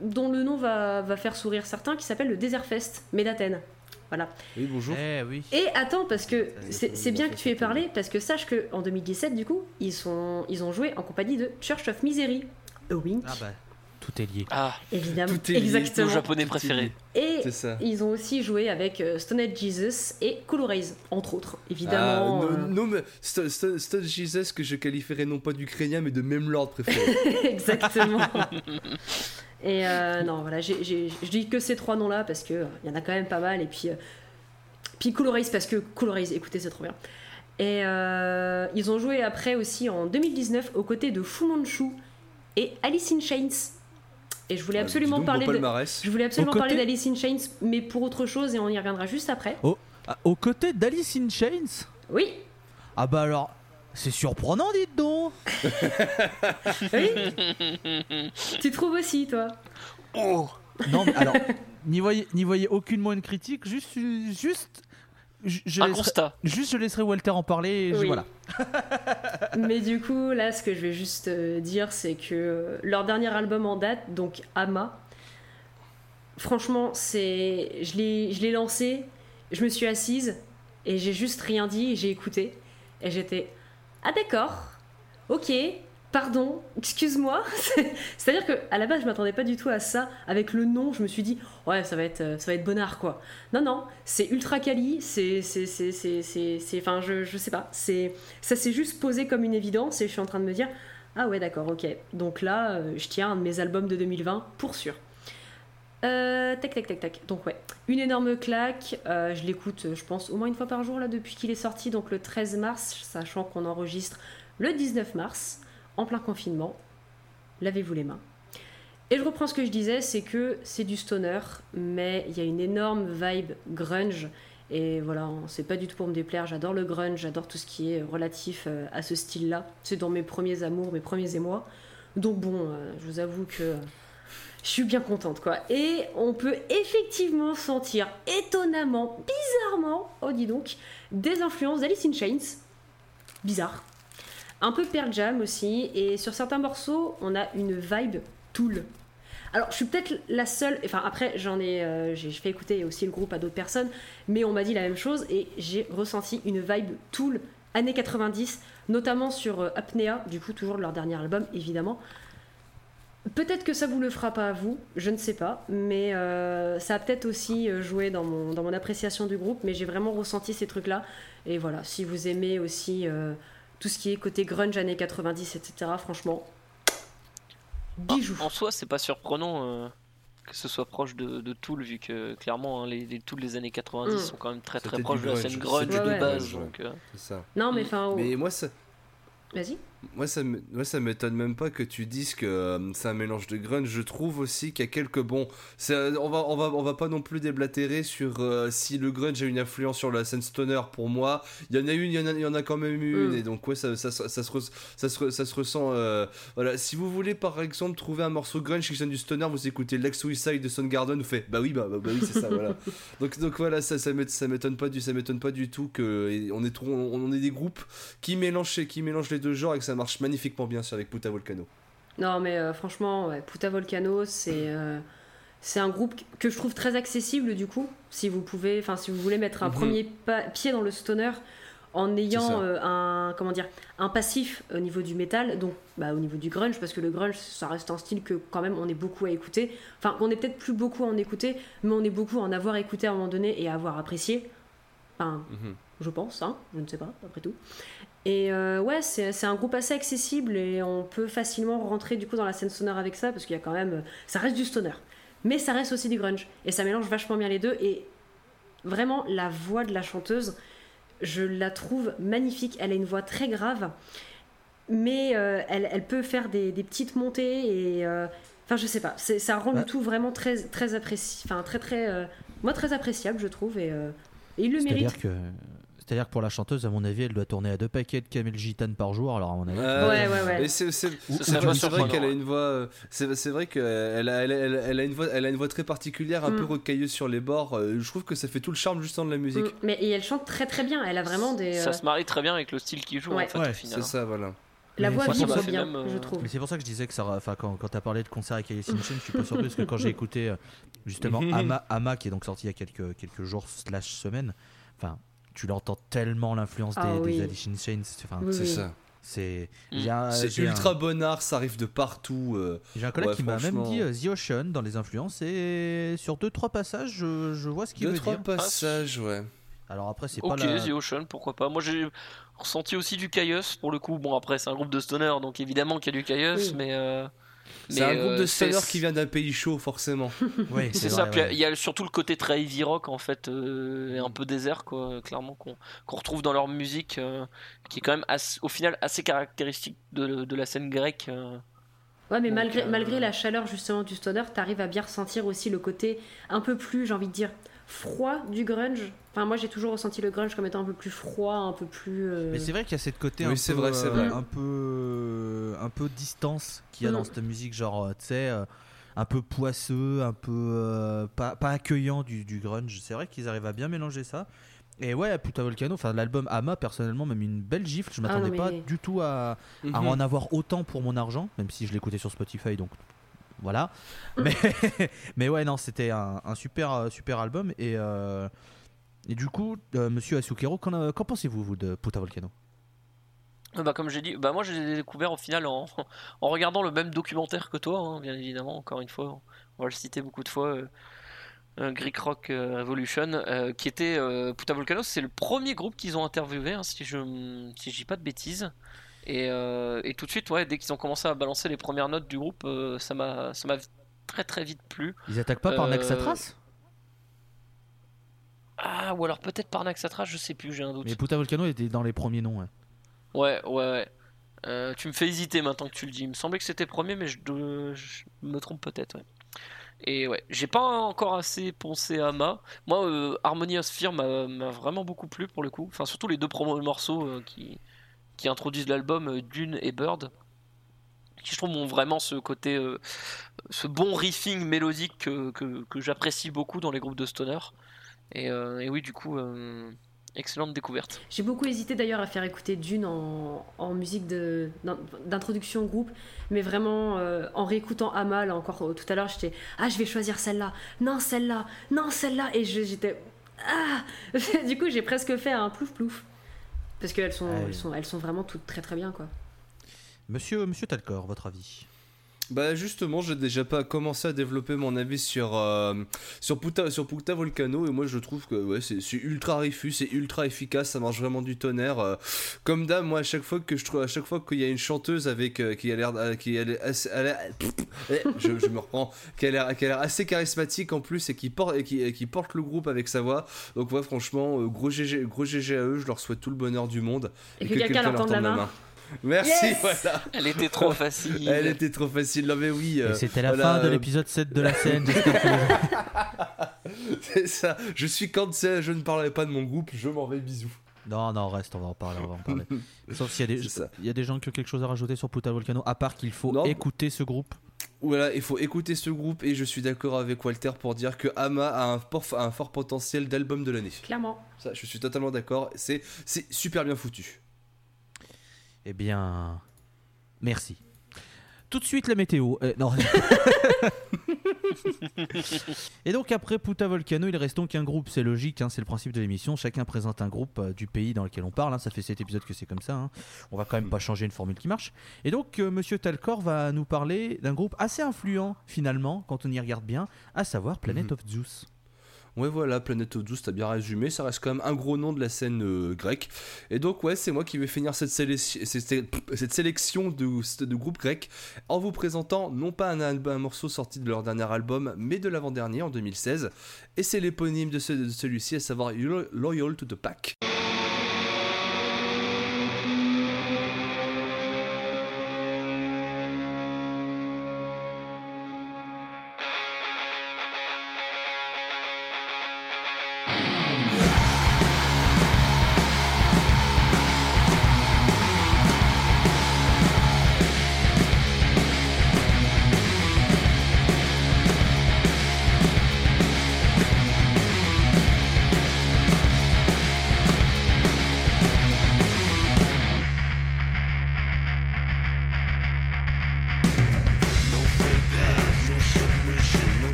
dont le nom va faire sourire certains, qui s'appelle le Desert Fest, mais d'Athènes. Voilà. Oui, bonjour. Oui. Et attends, parce que c'est bien que tu aies parlé, parce que sache qu'en 2017, du coup, ils ont joué en compagnie de Church of Misery. Wink. Ah bah, tout est lié. Ah, évidemment, tout est lié, exactement. Mon japonais préféré. Et ils ont aussi joué avec Stoned Jesus et Colorize, entre autres, évidemment. Non, mais Stoned Jesus que je qualifierais non pas d'ukrainien mais de même l'ordre préféré. Exactement. Et non, voilà, je dis que ces 3 noms-là parce que y en a quand même pas mal. Et puis Colorize parce que Colorize, écoutez, c'est trop bien. Et ils ont joué après aussi en 2019 aux côtés de Fu Manchu et Alice in Chains. Et je voulais absolument parler d'Alice in Chains, mais pour autre chose, et on y reviendra juste après. Aux côtés d'Alice in Chains ? Oui. Ah bah alors, c'est surprenant, dites donc. Oui. Tu trouves aussi, toi ? Oh. Non, mais alors, n'y voyez aucunement une critique, juste je laisserai Walter en parler. Oui. Voilà. Mais du coup, là, ce que je vais juste dire, c'est que leur dernier album en date, donc Ama, franchement, je l'ai lancé, je me suis assise et j'ai juste rien dit, et j'ai écouté et j'étais ah d'accord, ok, pardon, excuse-moi. C'est-à-dire qu'à la base, je m'attendais pas du tout à ça. Avec le nom, je me suis dit ouais, ça va être bonnard quoi. Non, c'est ultra quali, c'est enfin je sais pas, ça s'est juste posé comme une évidence et je suis en train de me dire ah ouais, d'accord, OK. Donc là, je tiens un de mes albums de 2020 pour sûr. Tac. Donc ouais, une énorme claque, je l'écoute je pense au moins une fois par jour là depuis qu'il est sorti, donc le 13 mars, sachant qu'on enregistre le 19 mars. En plein confinement, lavez-vous les mains. Et je reprends ce que je disais, c'est que c'est du stoner, mais il y a une énorme vibe grunge. Et voilà, c'est pas du tout pour me déplaire, j'adore le grunge, j'adore tout ce qui est relatif à ce style-là. C'est dans mes premiers amours, mes premiers émois. Donc bon, je vous avoue que je suis bien contente, quoi. Et on peut effectivement sentir étonnamment, bizarrement, oh dis donc, des influences d'Alice in Chains. Bizarre. Un peu Pearl Jam aussi, et sur certains morceaux, on a une vibe Tool. Alors, je suis peut-être la seule, enfin après, j'ai fait écouter aussi le groupe à d'autres personnes, mais on m'a dit la même chose, et j'ai ressenti une vibe Tool années 90, notamment sur Apnea, du coup, toujours de leur dernier album, évidemment. Peut-être que ça vous le fera pas à vous, je ne sais pas, mais ça a peut-être aussi joué dans mon appréciation du groupe, mais j'ai vraiment ressenti ces trucs-là, et voilà, si vous aimez aussi... tout ce qui est côté grunge années 90, etc. Franchement, bijoux. En soi, c'est pas surprenant que ce soit proche de Tool, vu que clairement, hein, les Tool des années 90 sont quand même très très proches de la scène grunge de base. Ouais. Donc, c'est ça. Non, mais enfin. Mais moi, ça... Vas-y. Moi, ça m'étonne même pas que tu dises que c'est un mélange de grunge. Je trouve aussi qu'il y a quelques bons. On va pas non plus déblatérer sur si le grunge a une influence sur la scène stoner. Pour moi, il y en a une, il y en a quand même une. Et donc ouais, ça se ressent. Voilà. Si vous voulez, par exemple, trouver un morceau grunge qui sonne du stoner, vous écoutez Like Suicide de Soundgarden, vous faites bah oui, c'est ça, voilà. Donc voilà, ça m'étonne pas du tout que on est des groupes qui mélangent les deux genres et que ça marche magnifiquement bien avec Puta Volcano. Non mais franchement, ouais, Puta Volcano, c'est un groupe que je trouve très accessible du coup. Si vous voulez mettre un premier pied dans le stoner en ayant un passif au niveau du métal, donc au niveau du grunge, parce que le grunge ça reste un style que quand même on est beaucoup à écouter. Enfin, on est peut-être plus beaucoup à en écouter, mais on est beaucoup à en avoir écouté à un moment donné et à avoir apprécié. Enfin, je pense, je ne sais pas, après tout. Et ouais, c'est un groupe assez accessible et on peut facilement rentrer du coup dans la scène sonore avec ça, parce qu'il y a quand même, ça reste du stoner, mais ça reste aussi du grunge et ça mélange vachement bien les deux. Et vraiment, la voix de la chanteuse, je la trouve magnifique. Elle a une voix très grave, mais elle peut faire des petites montées et enfin, je sais pas, ça rend le tout vraiment très très appréciable, enfin très appréciable, je trouve. Et et il le mérite. C'est-à-dire que pour la chanteuse, à mon avis, elle doit tourner à 2 paquets de Camel Gitane par jour. Alors à mon avis, ouais. Et c'est vrai qu'elle a une voix. C'est vrai qu'elle a, elle a une voix très particulière, un peu rocailleuse sur les bords. Je trouve que ça fait tout le charme justement de la musique. Mais elle chante très très bien. Elle a vraiment des. Ça se marie très bien avec le style qu'il joue. Ouais. En fait, au final. C'est ça, voilà. La voix vibre bien, je trouve. Mais c'est pour ça que je disais que ça, enfin, quand t'as parlé de concert avec Alice in Chains, je suis pas surprise, parce que quand j'ai écouté justement Ama, qui est donc sorti il y a quelques jours / semaines, enfin, tu l'entends tellement l'influence des Alice in Chains. Enfin, oui, c'est ça. C'est ultra bonnard, ça arrive de partout. J'ai un collègue qui m'a même dit The Ocean dans les influences, et sur 2-3 passages, je vois ce qu'il veut dire. 2-3 passages, ouais. Alors après, c'est pas The Ocean, pourquoi pas. Moi, j'ai ressenti aussi du Caius pour le coup. Bon, après, c'est un groupe de stoner, donc évidemment qu'il y a du Caius, mais. C'est un groupe de stoner qui vient d'un pays chaud, forcément. Oui, c'est ça. Puis il y a surtout le côté très heavy rock, en fait, un peu désert, quoi, clairement, qu'on retrouve dans leur musique, qui est quand même au final assez caractéristique de la scène grecque. Ouais, mais donc, malgré la chaleur justement du stoner, t'arrives à bien ressentir aussi le côté un peu plus, j'ai envie de dire, froid du grunge. Enfin, moi j'ai toujours ressenti le grunge comme étant un peu plus froid, un peu plus. Mais c'est vrai qu'il y a cette côté un peu distance qu'il y a dans cette musique, genre tu sais, un peu poisseux, un peu pas accueillant du grunge. C'est vrai qu'ils arrivent à bien mélanger ça. Et ouais, Puta Volcano, enfin l'album Ama, personnellement, même une belle gifle. Je m'attendais pas du tout à en avoir autant pour mon argent, même si je l'écoutais sur Spotify, donc. Voilà, mais ouais, non, c'était un super album. Et du coup, monsieur Asukero, qu'en pensez-vous, vous, de Puta Volcano? Comme j'ai dit, moi j'ai découvert au final en regardant le même documentaire que toi, bien évidemment, encore une fois, on va le citer beaucoup de fois, Greek Rock Revolution, qui était Puta Volcano, c'est le premier groupe qu'ils ont interviewé, si je dis pas de bêtises. Et tout de suite, ouais, dès qu'ils ont commencé à balancer les premières notes du groupe, ça m'a très très vite plu. Ils attaquent pas par Naxatras ? Ah, ou alors peut-être par Naxatras, je sais plus, j'ai un doute. Mais Puta Volcano était dans les premiers noms, ouais. Ouais. Tu me fais hésiter maintenant que tu le dis. Il me semblait que c'était premier, mais je me trompe peut-être, ouais. Et ouais, j'ai pas encore assez pensé à Ma. Moi, Harmony Sphere m'a vraiment beaucoup plu pour le coup. Enfin, surtout les deux premiers morceaux qui introduisent l'album, Dune et Bird, qui je trouve ont vraiment ce côté, ce bon riffing mélodique que j'apprécie beaucoup dans les groupes de stoner. Et oui, du coup, excellente découverte. J'ai beaucoup hésité d'ailleurs à faire écouter Dune en musique d'introduction au groupe, mais vraiment en réécoutant Ama, là encore tout à l'heure, j'étais je vais choisir celle-là, et j'étais du coup j'ai presque fait un plouf plouf. Parce qu'elles sont, elles sont vraiment toutes très très bien, quoi. Monsieur Talcourt, votre avis ? Justement, j'ai déjà pas commencé à développer mon avis sur Puta Volcano, et moi je trouve que c'est ultra riffus, c'est ultra efficace, ça marche vraiment du tonnerre. Comme d'hab, moi à chaque fois qu'il y a une chanteuse avec qui a l'air qui a l'air assez charismatique en plus, et qui porte le groupe avec sa voix. Donc ouais, franchement, gros GG à eux, je leur souhaite tout le bonheur du monde et que quelqu'un leur tende la main. Merci, yes, voilà. Elle était trop facile. Elle était trop facile. Non mais oui. Et c'était la fin de l'épisode 7 de La Scène. C'est ça. Je suis cancel. Je ne parlerai pas de mon groupe. Je m'en vais. Bisous. Non, non, reste, on va en parler, on va en parler. Sauf s'il y a des gens qui ont quelque chose à rajouter sur Puta Volcano, à part qu'il faut écouter ce groupe. Voilà, il faut écouter ce groupe, et je suis d'accord avec Walter pour dire que Ama a un fort potentiel d'album de l'année. Clairement. Ça, je suis totalement d'accord, c'est super bien foutu. Eh bien, merci. Tout de suite la météo. Non. Et donc après Puta Volcano, il reste donc un groupe, c'est logique, hein, c'est le principe de l'émission. Chacun présente un groupe du pays dans lequel on parle. Hein. Ça fait 7 épisodes que c'est comme ça. Hein. On va quand même pas changer une formule qui marche. Et donc Monsieur Talcourt va nous parler d'un groupe assez influent finalement quand on y regarde bien, à savoir Planet of Zeus. Ouais voilà, Planet of Zeus, t'as bien résumé, ça reste quand même un gros nom de la scène grecque. Et donc ouais, c'est moi qui vais finir cette sélection de groupes grecs en vous présentant non pas un morceau sorti de leur dernier album, mais de l'avant-dernier en 2016. Et c'est l'éponyme de celui-ci, à savoir Loyal to the Pack.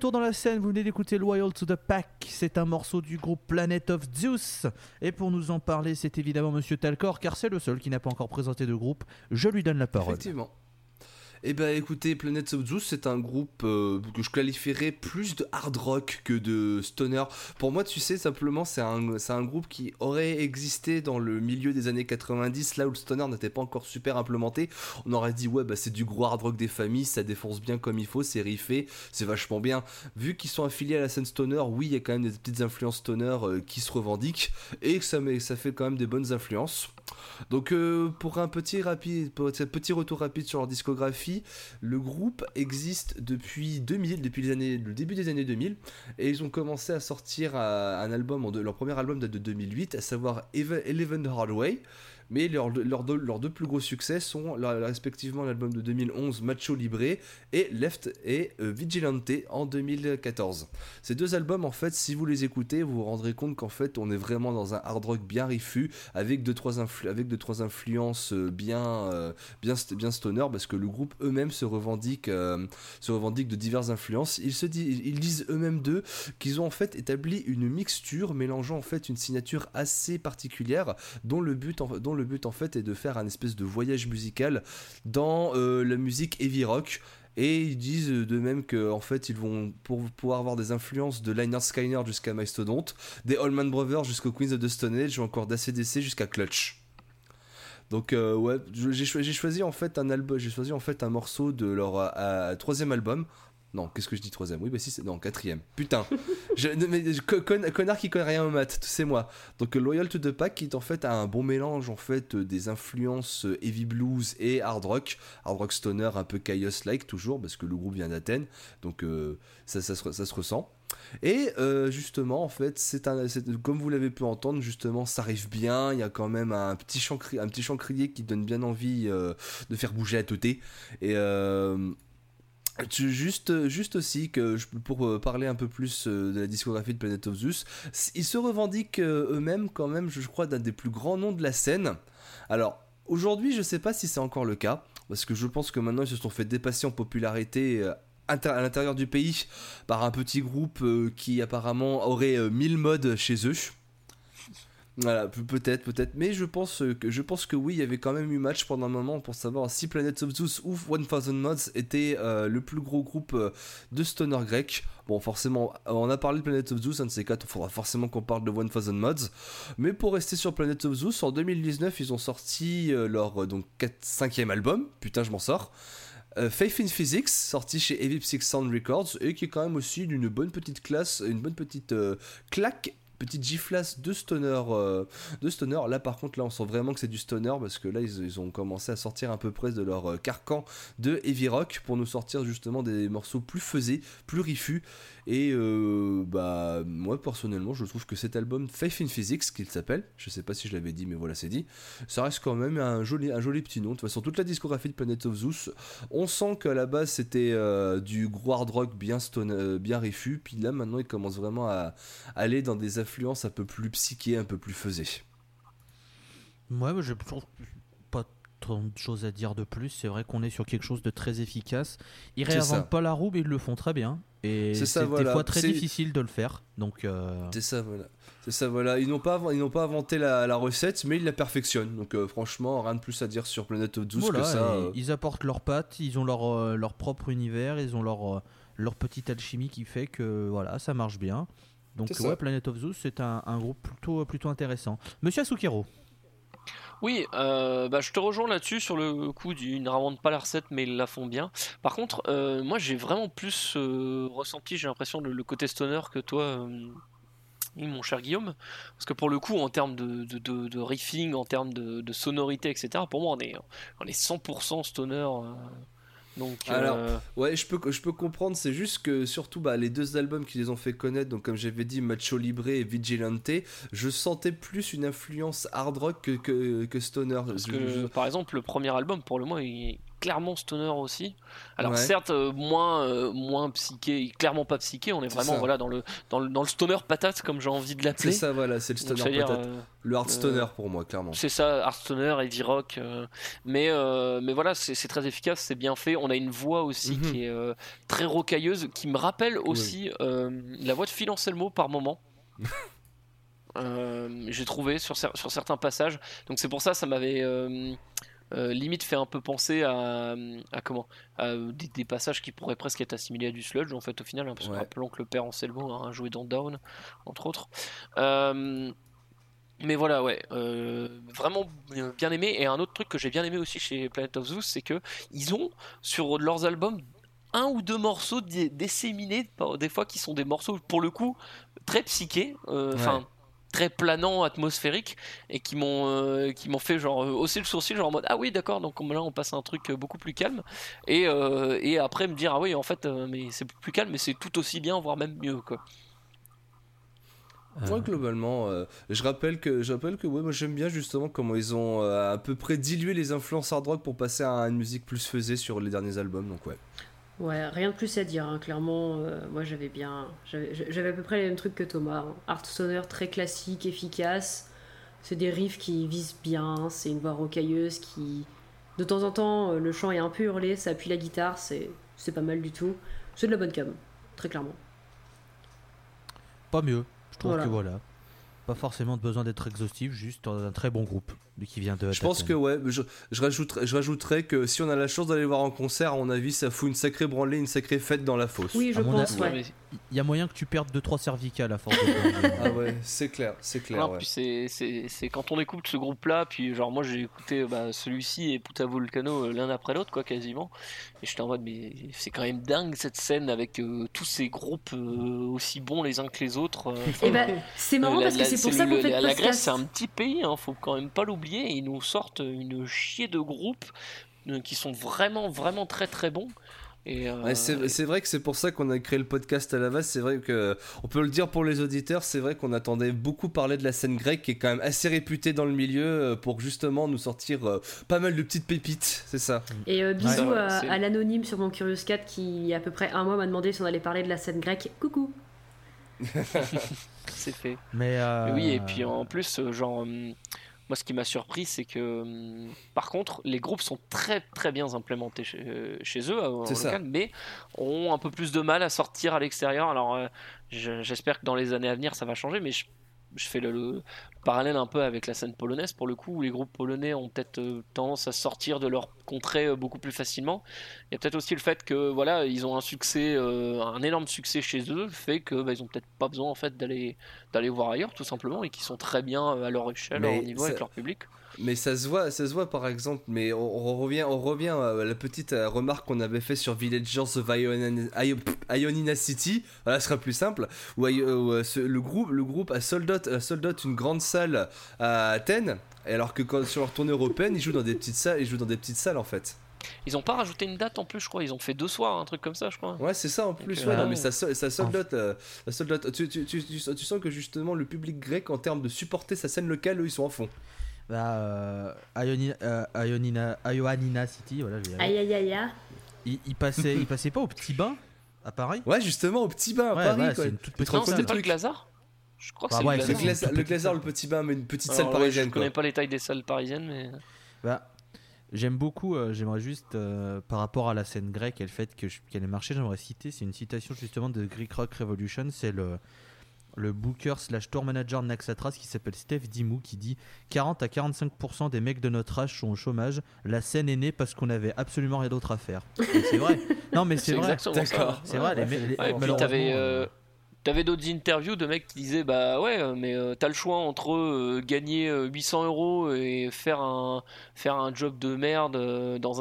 retour dans la scène, vous venez d'écouter Loyal to the Pack, c'est un morceau du groupe Planet of Zeus, et pour nous en parler c'est évidemment Monsieur Talcourt, car c'est le seul qui n'a pas encore présenté de groupe, je lui donne la parole. Effectivement. Eh ben écoutez, Planet of Zeus, c'est un groupe que je qualifierais plus de hard rock que de stoner. Pour moi, tu sais, simplement, c'est un groupe qui aurait existé dans le milieu des années 90, là où le stoner n'était pas encore super implémenté. On aurait dit, ouais, bah c'est du gros hard rock des familles, ça défonce bien comme il faut, c'est riffé, c'est vachement bien. Vu qu'ils sont affiliés à la scène stoner, oui, il y a quand même des petites influences stoner qui se revendiquent, et que ça fait quand même des bonnes influences. Donc pour un petit retour rapide sur leur discographie, le groupe existe depuis 2000, depuis le début des années 2000, et ils ont commencé à sortir un album, leur premier album date de 2008, à savoir Eleven Hard Way. Mais leurs deux plus gros succès sont respectivement l'album de 2011 Macho Libre et Left et Vigilante en 2014. Ces deux albums, en fait, si vous les écoutez, vous vous rendrez compte qu'en fait on est vraiment dans un hard rock bien riffu avec 2-3 influences bien stoner, parce que le groupe eux-mêmes se revendique de diverses influences. Ils disent eux-mêmes d'eux qu'ils ont en fait établi une mixture mélangeant en fait une signature assez particulière dont le but en fait est de faire un espèce de voyage musical dans la musique heavy rock. Et ils disent de même que en fait ils vont pour pouvoir avoir des influences de Lynyrd Skynyrd jusqu'à Mastodon, des Allman Brothers jusqu'aux Queens of the Stone Age ou encore d'ACDC jusqu'à Clutch. Donc ouais, j'ai choisi en fait un morceau de leur troisième album. Non, qu'est-ce que je dis troisième ? Oui, bah si, c'est... Non, quatrième. Putain. Connard qui connaît rien aux maths, c'est moi. Donc Loyal to the Pack, qui est en fait un bon mélange en fait des influences heavy blues et hard rock stoner un peu chaos-like toujours, parce que le groupe vient d'Athènes, donc ça se ressent. Et justement en fait comme vous l'avez pu entendre, justement ça arrive bien, il y a quand même un petit chancrier qui donne bien envie de faire bouger la teuté. Et juste aussi que pour parler un peu plus de la discographie de Planet of Zeus, ils se revendiquent eux-mêmes quand même, je crois, d'un des plus grands noms de la scène. Alors aujourd'hui, je sais pas si c'est encore le cas, parce que je pense que maintenant ils se sont fait dépasser en popularité à l'intérieur du pays par un petit groupe qui apparemment aurait 1000 mods chez eux. Voilà, peut-être, mais je pense que oui, il y avait quand même eu match pendant un moment pour savoir si Planet of Zeus ou 1000 Mods était le plus gros groupe de stoner grec. Bon, forcément, on a parlé de Planet of Zeus, un de ces quatre, il faudra forcément qu'on parle de 1000 Mods. Mais pour rester sur Planet of Zeus, en 2019, ils ont sorti leur 5e album, putain je m'en sors, Faith in Physics, sorti chez Heavy Psych Sound Records, et qui est quand même aussi d'une bonne petite classe, une bonne petite claque, petite giflasse de stoner. Là par contre, là on sent vraiment que c'est du stoner, parce que là ils ont commencé à sortir à peu près de leur carcan de heavy rock pour nous sortir justement des morceaux plus faisés, plus riffus. Et bah moi personnellement je trouve que cet album Faith in Physics qu'il s'appelle, je sais pas si je l'avais dit mais voilà c'est dit, ça reste quand même un joli petit nom. De toute façon toute la discographie de Planet of Zeus, on sent qu'à la base c'était du gros hard rock bien stoner, bien riffus, puis là maintenant ils commencent vraiment à aller dans des influence un peu plus psyché, un peu plus faisée. Ouais, mais je trouve pas tant de choses à dire de plus. C'est vrai qu'on est sur quelque chose de très efficace. Ils réinventent pas la roue, mais ils le font très bien. Et c'est voilà. Des fois très difficile de le faire. Donc C'est ça, voilà. Ils n'ont pas inventé la recette, mais ils la perfectionnent. Donc franchement, rien de plus à dire sur Planet of Zeus que ça. Ils apportent leurs pattes, ils ont leur propre univers, ils ont leur petite alchimie qui fait que voilà, ça marche bien. Donc ouais, Planet of Zeus, c'est un groupe plutôt intéressant. Monsieur Asukero. Oui, je te rejoins là-dessus sur le coup ils ne réinventent pas la recette mais ils la font bien. Par contre, moi j'ai vraiment plus ressenti, j'ai l'impression, le côté stoner que toi, mon cher Guillaume. Parce que pour le coup, en termes de riffing, en termes de sonorité, etc., pour moi on est 100% stoner... Donc, alors, ouais, je peux comprendre, c'est juste que surtout les deux albums qui les ont fait connaître, donc comme j'avais dit Macho Libre et Vigilante, je sentais plus une influence hard rock que stoner. Parce que, par exemple, le premier album, pour le moins, clairement stoner aussi. Alors certes moins psyché, clairement pas psyché, on est vraiment voilà dans le stoner patate comme j'ai envie de l'appeler. C'est ça, voilà, c'est le stoner patate. Le hard stoner pour moi clairement. C'est ça, hard stoner, heavy rock mais voilà, c'est très efficace, c'est bien fait, on a une voix aussi qui est très rocailleuse, qui me rappelle aussi la voix de Phil Anselmo par moment. J'ai trouvé sur certains passages, donc c'est pour ça ça m'avait limite fait un peu penser à des passages qui pourraient presque être assimilés à du sludge en fait au final, hein, parce que rappelons que le père Anselmo a joué dans Down entre autres, mais voilà vraiment bien aimé. Et un autre truc que j'ai bien aimé aussi chez Planet of Zeus, c'est que ils ont sur leurs albums un ou deux morceaux disséminés des fois qui sont des morceaux pour le coup très psychés, très planant, atmosphérique, et qui m'ont fait genre hausser le sourcil, genre en mode ah oui d'accord, donc là on passe à un truc beaucoup plus calme, et après me dire ah oui en fait mais c'est plus calme mais c'est tout aussi bien voire même mieux quoi. Moi globalement, je rappelle que moi j'aime bien justement comment ils ont à peu près dilué les influences hard rock pour passer à une musique plus faisée sur les derniers albums, donc ouais, rien de plus à dire, hein. Clairement, moi j'avais à peu près les mêmes trucs que Thomas, hein. Art sonore très classique, efficace, c'est des riffs qui visent bien, hein. C'est une voix rocailleuse qui, de temps en temps, le chant est un peu hurlé, ça appuie la guitare, c'est pas mal du tout, c'est de la bonne cam, très clairement. Pas mieux, je trouve que voilà. Pas forcément besoin d'être exhaustif, juste un très bon groupe qui vient de. Je pense que je rajouterais que si on a la chance d'aller voir en concert, à mon avis, ça fout une sacrée branlée, une sacrée fête dans la fosse. Oui, je pense. Il y a moyen que tu perdes 2-3 cervicales à force de. Ah ouais, c'est clair. Alors, puis c'est quand on écoute ce groupe-là, puis genre moi j'ai écouté celui-ci et Puta Volcano l'un après l'autre quoi quasiment, et j'étais en mode mais c'est quand même dingue cette scène avec tous ces groupes aussi bons les uns que les autres. Et c'est marrant parce que c'est pour ça qu'on fait la Grèce, c'est un petit pays, hein, faut quand même pas l'oublier. Et ils nous sortent une chier de groupes qui sont vraiment, vraiment très, très bons. Et c'est vrai que c'est pour ça qu'on a créé le podcast à la base. C'est vrai que on peut le dire pour les auditeurs, c'est vrai qu'on attendait beaucoup parler de la scène grecque qui est quand même assez réputée dans le milieu pour justement nous sortir pas mal de petites pépites, c'est ça. Et bisous à l'anonyme sur mon Curious Cat qui il y a à peu près un mois m'a demandé si on allait parler de la scène grecque. Coucou. C'est fait. Mais oui, et puis en plus, genre, moi ce qui m'a surpris, c'est que par contre, les groupes sont très très bien implémentés chez eux, en local, mais ont un peu plus de mal à sortir à l'extérieur. Alors j'espère que dans les années à venir ça va changer, mais je fais le parallèle un peu avec la scène polonaise pour le coup, où les groupes polonais ont peut-être tendance à sortir de leur contrée beaucoup plus facilement. Il y a peut-être aussi le fait que voilà, ils ont un succès, un énorme succès chez eux, fait que ils ont peut-être pas besoin en fait d'aller voir ailleurs tout simplement, et qu'ils sont très bien à leur échelle, à leur niveau avec leur public. Mais ça se voit par exemple, mais on revient à la petite remarque qu'on avait fait sur Villagers of Ioannina City, voilà, ce sera plus simple, où le groupe a sold out une grande salle à Athènes, alors que quand, sur leur tournée européenne, ils jouent dans des petites salles en fait. Ils ont pas rajouté une date en plus, je crois. Ils ont fait 2 soirs, un truc comme ça, je crois. Ouais, c'est ça en plus. Ouais, non, mais ça soldote. Tu sens que justement le public grec, en termes de supporter sa scène locale, eux, ils sont en fond. Ioannina City, voilà. Ils passaient pas au petit bain à Paris. Ouais, justement au petit bain à Paris. Ouais, quoi. C'est une toute petite. Non, c'était pas le Glazard. Je crois que c'est le Glazard, le petit bain, mais une petite salle parisienne. Je connais pas les tailles des salles parisiennes, mais. J'aime beaucoup, j'aimerais juste, par rapport à la scène grecque et le fait qu'elle ait marché, j'aimerais citer, c'est une citation justement de Greek Rock Revolution, c'est le booker/tour manager Naxatras qui s'appelle Steph Dimou qui dit « 40 à 45% des mecs de notre âge sont au chômage, la scène est née parce qu'on avait absolument rien d'autre à faire. » C'est vrai. Non mais c'est vrai. D'accord. C'est vrai. T'avais d'autres interviews de mecs qui disaient bah ouais mais t'as le choix entre gagner 800 € et faire un job de merde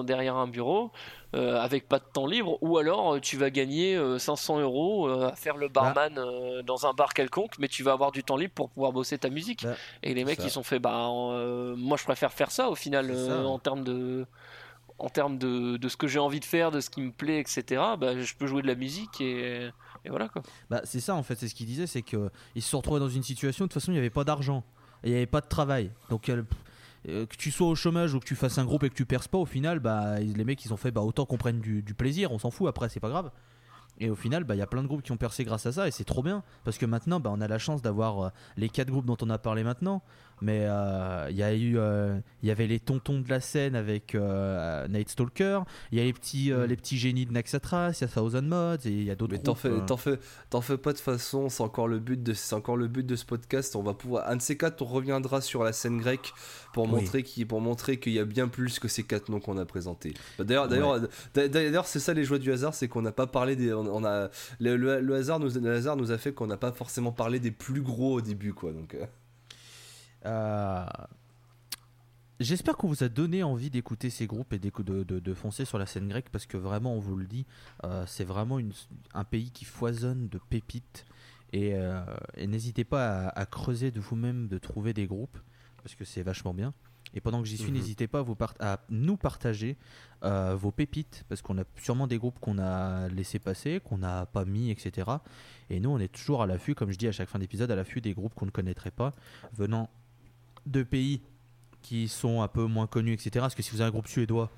derrière un bureau avec pas de temps libre, ou alors tu vas gagner 500 € à faire le barman dans un bar quelconque, mais tu vas avoir du temps libre pour pouvoir bosser ta musique. Et les mecs ils sont fait moi je préfère faire ça au final en termes de ce que j'ai envie de faire, de ce qui me plaît, etc. Je peux jouer de la musique et voilà quoi. C'est ça en fait, c'est ce qu'il disait, c'est qu'ils se sont retrouvés dans une situation où de toute façon il n'y avait pas d'argent, il n'y avait pas de travail, donc que tu sois au chômage ou que tu fasses un groupe et que tu perces pas, au final, bah, les mecs ils ont fait bah, autant qu'on prenne du plaisir, on s'en fout, après c'est pas grave. Et au final, bah, y a plein de groupes qui ont percé grâce à ça, et c'est trop bien. Parce que maintenant, bah, on a la chance d'avoir les 4 groupes dont on a parlé maintenant. Mais il y avait les tontons de la scène avec Night Stalker, il y a les petits génies de Naxatras, il y a Thousand Mods, et il y a d'autres groupes. T'en fais pas de façon, c'est encore le but de ce podcast. On va pouvoir, un de ces quatre, on reviendra sur la scène grecque pour montrer qu'il y a bien plus que ces quatre noms qu'on a présentés. D'ailleurs, c'est ça les joies du hasard, c'est qu'on n'a pas parlé des, on a le hasard nous a fait qu'on n'a pas forcément parlé des plus gros au début, quoi. Donc j'espère qu'on vous a donné envie d'écouter ces groupes et de foncer sur la scène grecque, parce que vraiment, on vous le dit, c'est vraiment un pays qui foisonne de pépites, et n'hésitez pas à creuser de vous-même, de trouver des groupes, parce que c'est vachement bien. Et pendant que j'y suis, n'hésitez pas à nous partager vos pépites, parce qu'on a sûrement des groupes qu'on a laissé passer, qu'on n'a pas mis, etc. Et nous, on est toujours à l'affût, comme je dis à chaque fin d'épisode, à l'affût des groupes qu'on ne connaîtrait pas, venant de pays qui sont un peu moins connus, etc. Parce que si vous avez un groupe suédois,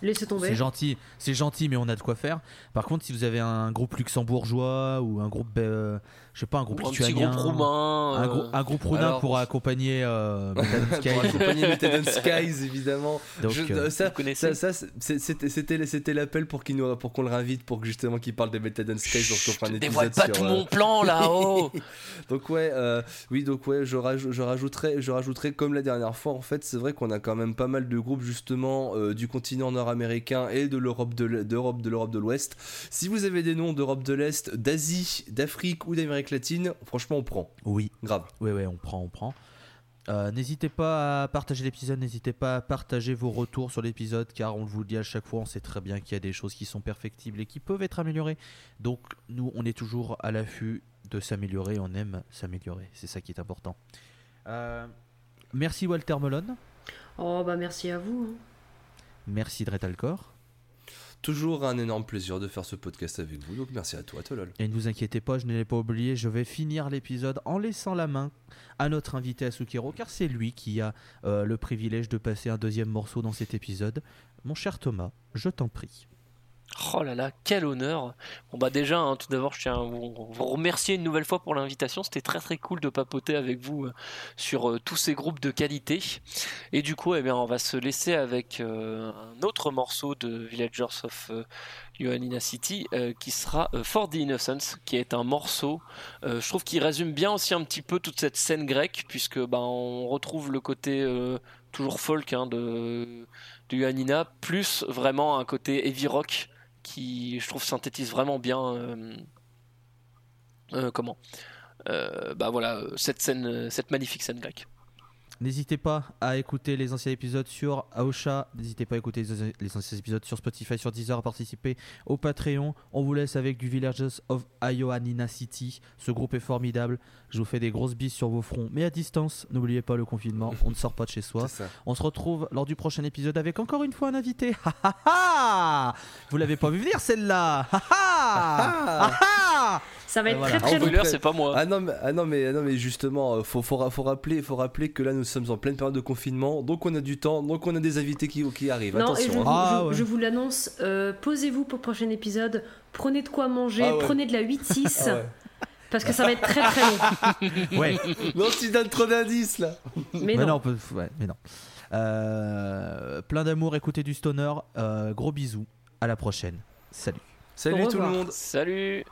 laissez tomber. C'est gentil, mais on a de quoi faire. Par contre, si vous avez un groupe luxembourgeois ou un groupe, je sais pas, un groupe lituanien, un groupe roumain pour accompagner Method and Skies, évidemment. Donc, c'était l'appel pour qu'on le réinvite, pour que justement qu'il parle des Method and Skies. Chut, je dévoile pas tout mon plan là-haut. Donc je rajouterai comme la dernière fois. En fait, c'est vrai qu'on a quand même pas mal de groupes justement du continent nord-américain et de l'Europe de l'Ouest. Si vous avez des noms d'Europe de l'Est, d'Asie, d'Afrique ou d'Amérique latine, franchement on prend. Oui, grave. Oui, on prend. N'hésitez pas à partager l'épisode, n'hésitez pas à partager vos retours sur l'épisode, car on vous le dit à chaque fois, on sait très bien qu'il y a des choses qui sont perfectibles et qui peuvent être améliorées. Donc nous, on est toujours à l'affût de s'améliorer, on aime s'améliorer, c'est ça qui est important. Merci Walter Moulon. Oh bah merci à vous. Merci Drey Talcourt. Toujours un énorme plaisir de faire ce podcast avec vous, donc merci à toi Tolol. Et ne vous inquiétez pas, je ne l'ai pas oublié, je vais finir l'épisode en laissant la main à notre invité Asukero, car c'est lui qui a le privilège de passer un deuxième morceau dans cet épisode. Mon cher Thomas, je t'en prie. Oh là là, quel honneur. Bon bah déjà, hein, tout d'abord, je tiens à vous remercier une nouvelle fois pour l'invitation. C'était très très cool de papoter avec vous sur tous ces groupes de qualité. Et du coup, eh bien, on va se laisser avec un autre morceau de Villagers of Ioannina City qui sera For the Innocents, qui est un morceau, je trouve qu'il résume bien aussi un petit peu toute cette scène grecque, puisque bah, on retrouve le côté toujours folk hein, de Ioannina, plus vraiment un côté heavy rock qui, je trouve, synthétise vraiment bien cette magnifique scène grecque. N'hésitez pas à écouter les anciens épisodes sur Ausha, n'hésitez pas à écouter les anciens épisodes sur Spotify, sur Deezer, à participer au Patreon. On vous laisse avec du Villagers of Ioannina City, ce groupe est formidable, je vous fais des grosses bises sur vos fronts, mais à distance, n'oubliez pas le confinement, on ne sort pas de chez soi. On se retrouve lors du prochain épisode avec encore une fois un invité. Vous l'avez pas vu venir celle-là. Ça va être très très long. C'est pas moi. Ah non mais justement, faut rappeler que là nous sommes en pleine période de confinement, donc on a du temps, donc on a des invités qui arrivent. Non, attention. Je vous l'annonce. Posez-vous pour le prochain épisode. Prenez de quoi manger. Ah ouais. Prenez de la 8-6. Ah ouais. Parce que ça va être très très long. Ouais. Non, tu donnes trop d'indices là. Mais non. Plein d'amour. Écoutez du stoner. Gros bisous. À la prochaine. Salut. Salut tout le monde. Salut.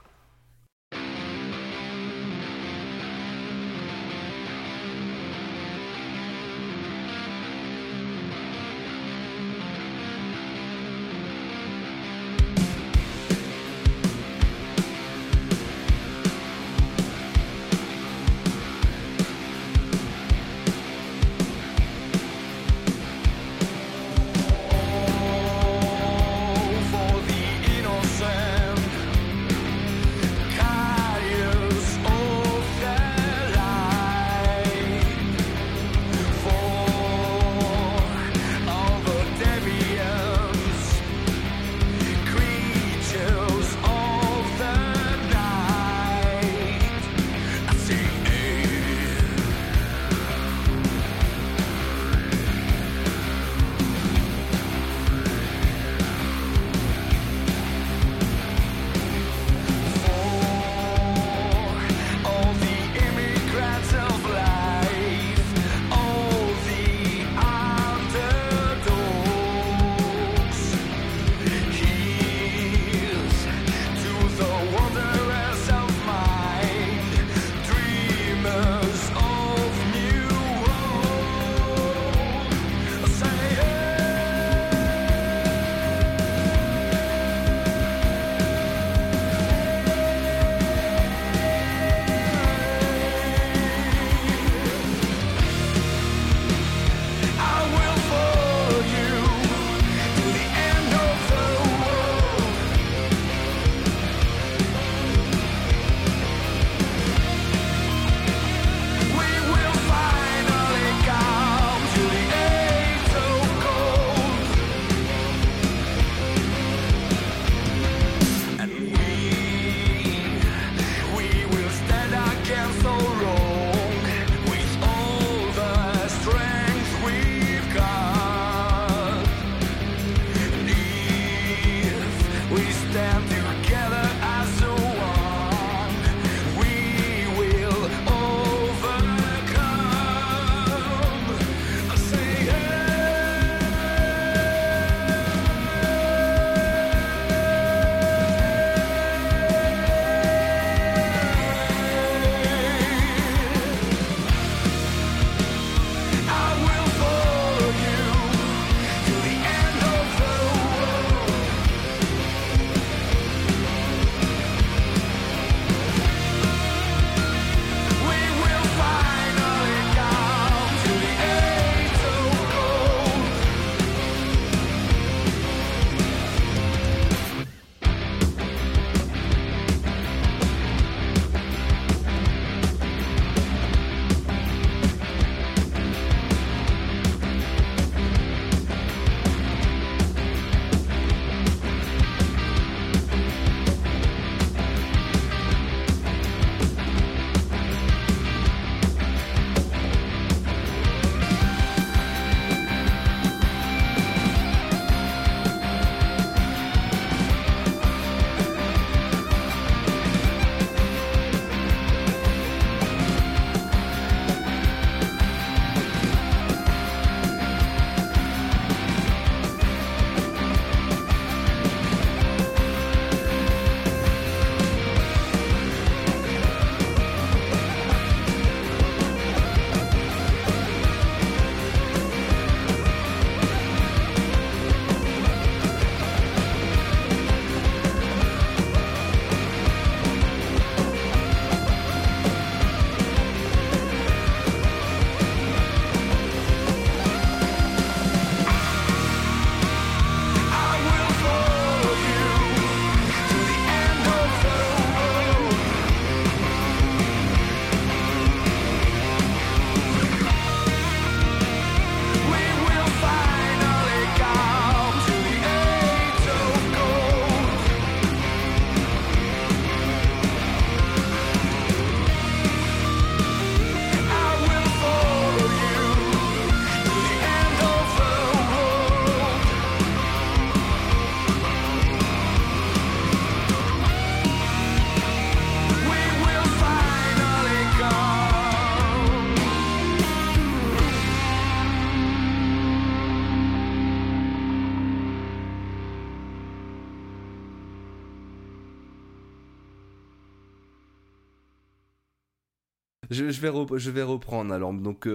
Je vais reprendre alors. Donc,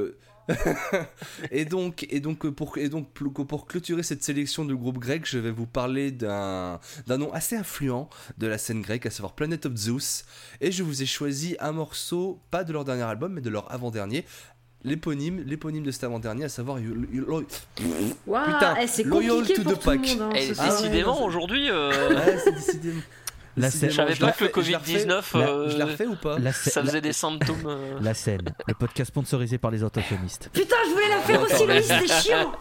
pour clôturer cette sélection du groupe grec, je vais vous parler d'un nom assez influent de la scène grecque, à savoir Planet of Zeus. Et je vous ai choisi un morceau, pas de leur dernier album, mais de leur avant-dernier, l'éponyme de cet avant-dernier, à savoir c'est Loyal to the Pack. Décidément aujourd'hui. C'est décidément. La scène. Je savais pas que le Covid-19 je la refais ou pas, ça faisait des symptômes La scène, le podcast sponsorisé par les autochtonistes. Putain, je voulais la faire aussi, Loïs, c'est chiant.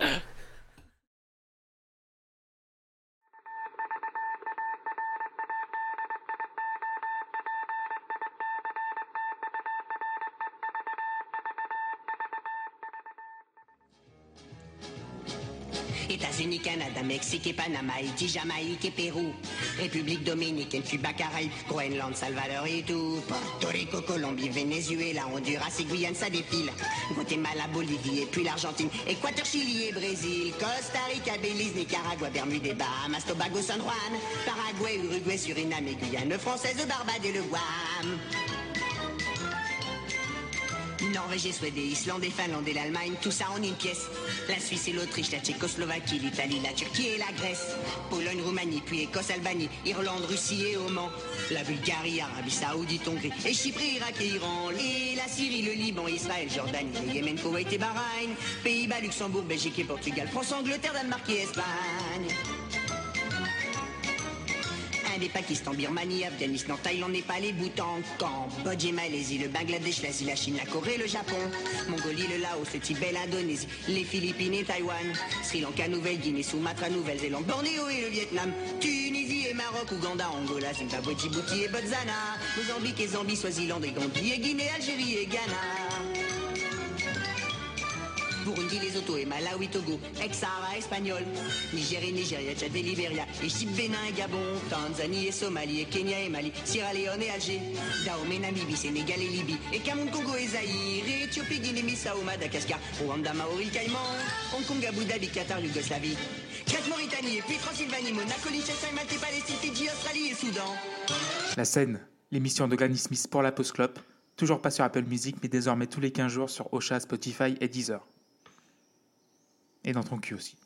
États-Unis, Canada, Mexique et Panama, Haïti, Jamaïque et Pérou, République Dominicaine, Cuba, Caraïbes, Groenland, Salvador et tout, Porto Rico, Colombie, Venezuela, Honduras et Guyane, ça dépile, Guatemala, Bolivie et puis l'Argentine, Équateur, Chili et Brésil, Costa Rica, Belize, Nicaragua, Bermude et Bahamas, Tobago, San Juan, Paraguay, Uruguay, Suriname et Guyane française, Barbade et le Guam. Norvégien, Suédois, Islandais, Finlandais, l'Allemagne, tout ça en une pièce. La Suisse et l'Autriche, la Tchécoslovaquie, l'Italie, la Turquie et la Grèce. Pologne, Roumanie, puis Écosse, Albanie, Irlande, Russie et Oman. La Bulgarie, Arabie Saoudite, Hongrie, et Chypre, Irak et Iran. Et la Syrie, le Liban, Israël, Jordanie, le Yémen, Koweït et Bahreïn. Pays-Bas, Luxembourg, Belgique et Portugal, France, Angleterre, Danemark et Espagne. Des Pakistan, Birmanie, Afghanistan, Thaïlande, Népal et Bhoutan, Cambodge et Malaisie, le Bangladesh, l'Asie, la Chine, la Corée, le Japon, Mongolie, le Laos, le Tibet, l'Indonésie, les Philippines et Taïwan, Sri Lanka, Nouvelle-Guinée, Sumatra, Nouvelle-Zélande, Bornéo et le Vietnam, Tunisie et Maroc, Ouganda, Angola, Zimbabwe, Djibouti et Botswana, Mozambique et Zambie, Swaziland et Gambie et Guinée, Algérie et Ghana. Burundi, Lesotho et Malawi, Togo, ex-Sahara espagnol, Nigérie, Nigeria, Tchad et Libéria, Égypte, Bénin et Gabon, Tanzanie et Somalie, et Kenya et Mali, Sierra Leone et Alger, Dahomey, Namibie, Sénégal et Libye, et Cameroun, Congo et Zaïre, et Éthiopie, Guinée-Bissau, Madagascar, Rwanda, Maori, Caïman, Hong Kong, Abu Dhabi, Qatar, Yougoslavie, Crète, Mauritanie, et puis Transylvanie, Monaco, Liechtenstein, Malte, Palestine, Fidji, Australie et Soudan. La Scène, l'émission de Granny Smith pour la post-clope, toujours pas sur Apple Music, mais désormais tous les 15 jours sur Ausha, Spotify et Deezer. Et dans ton cul aussi.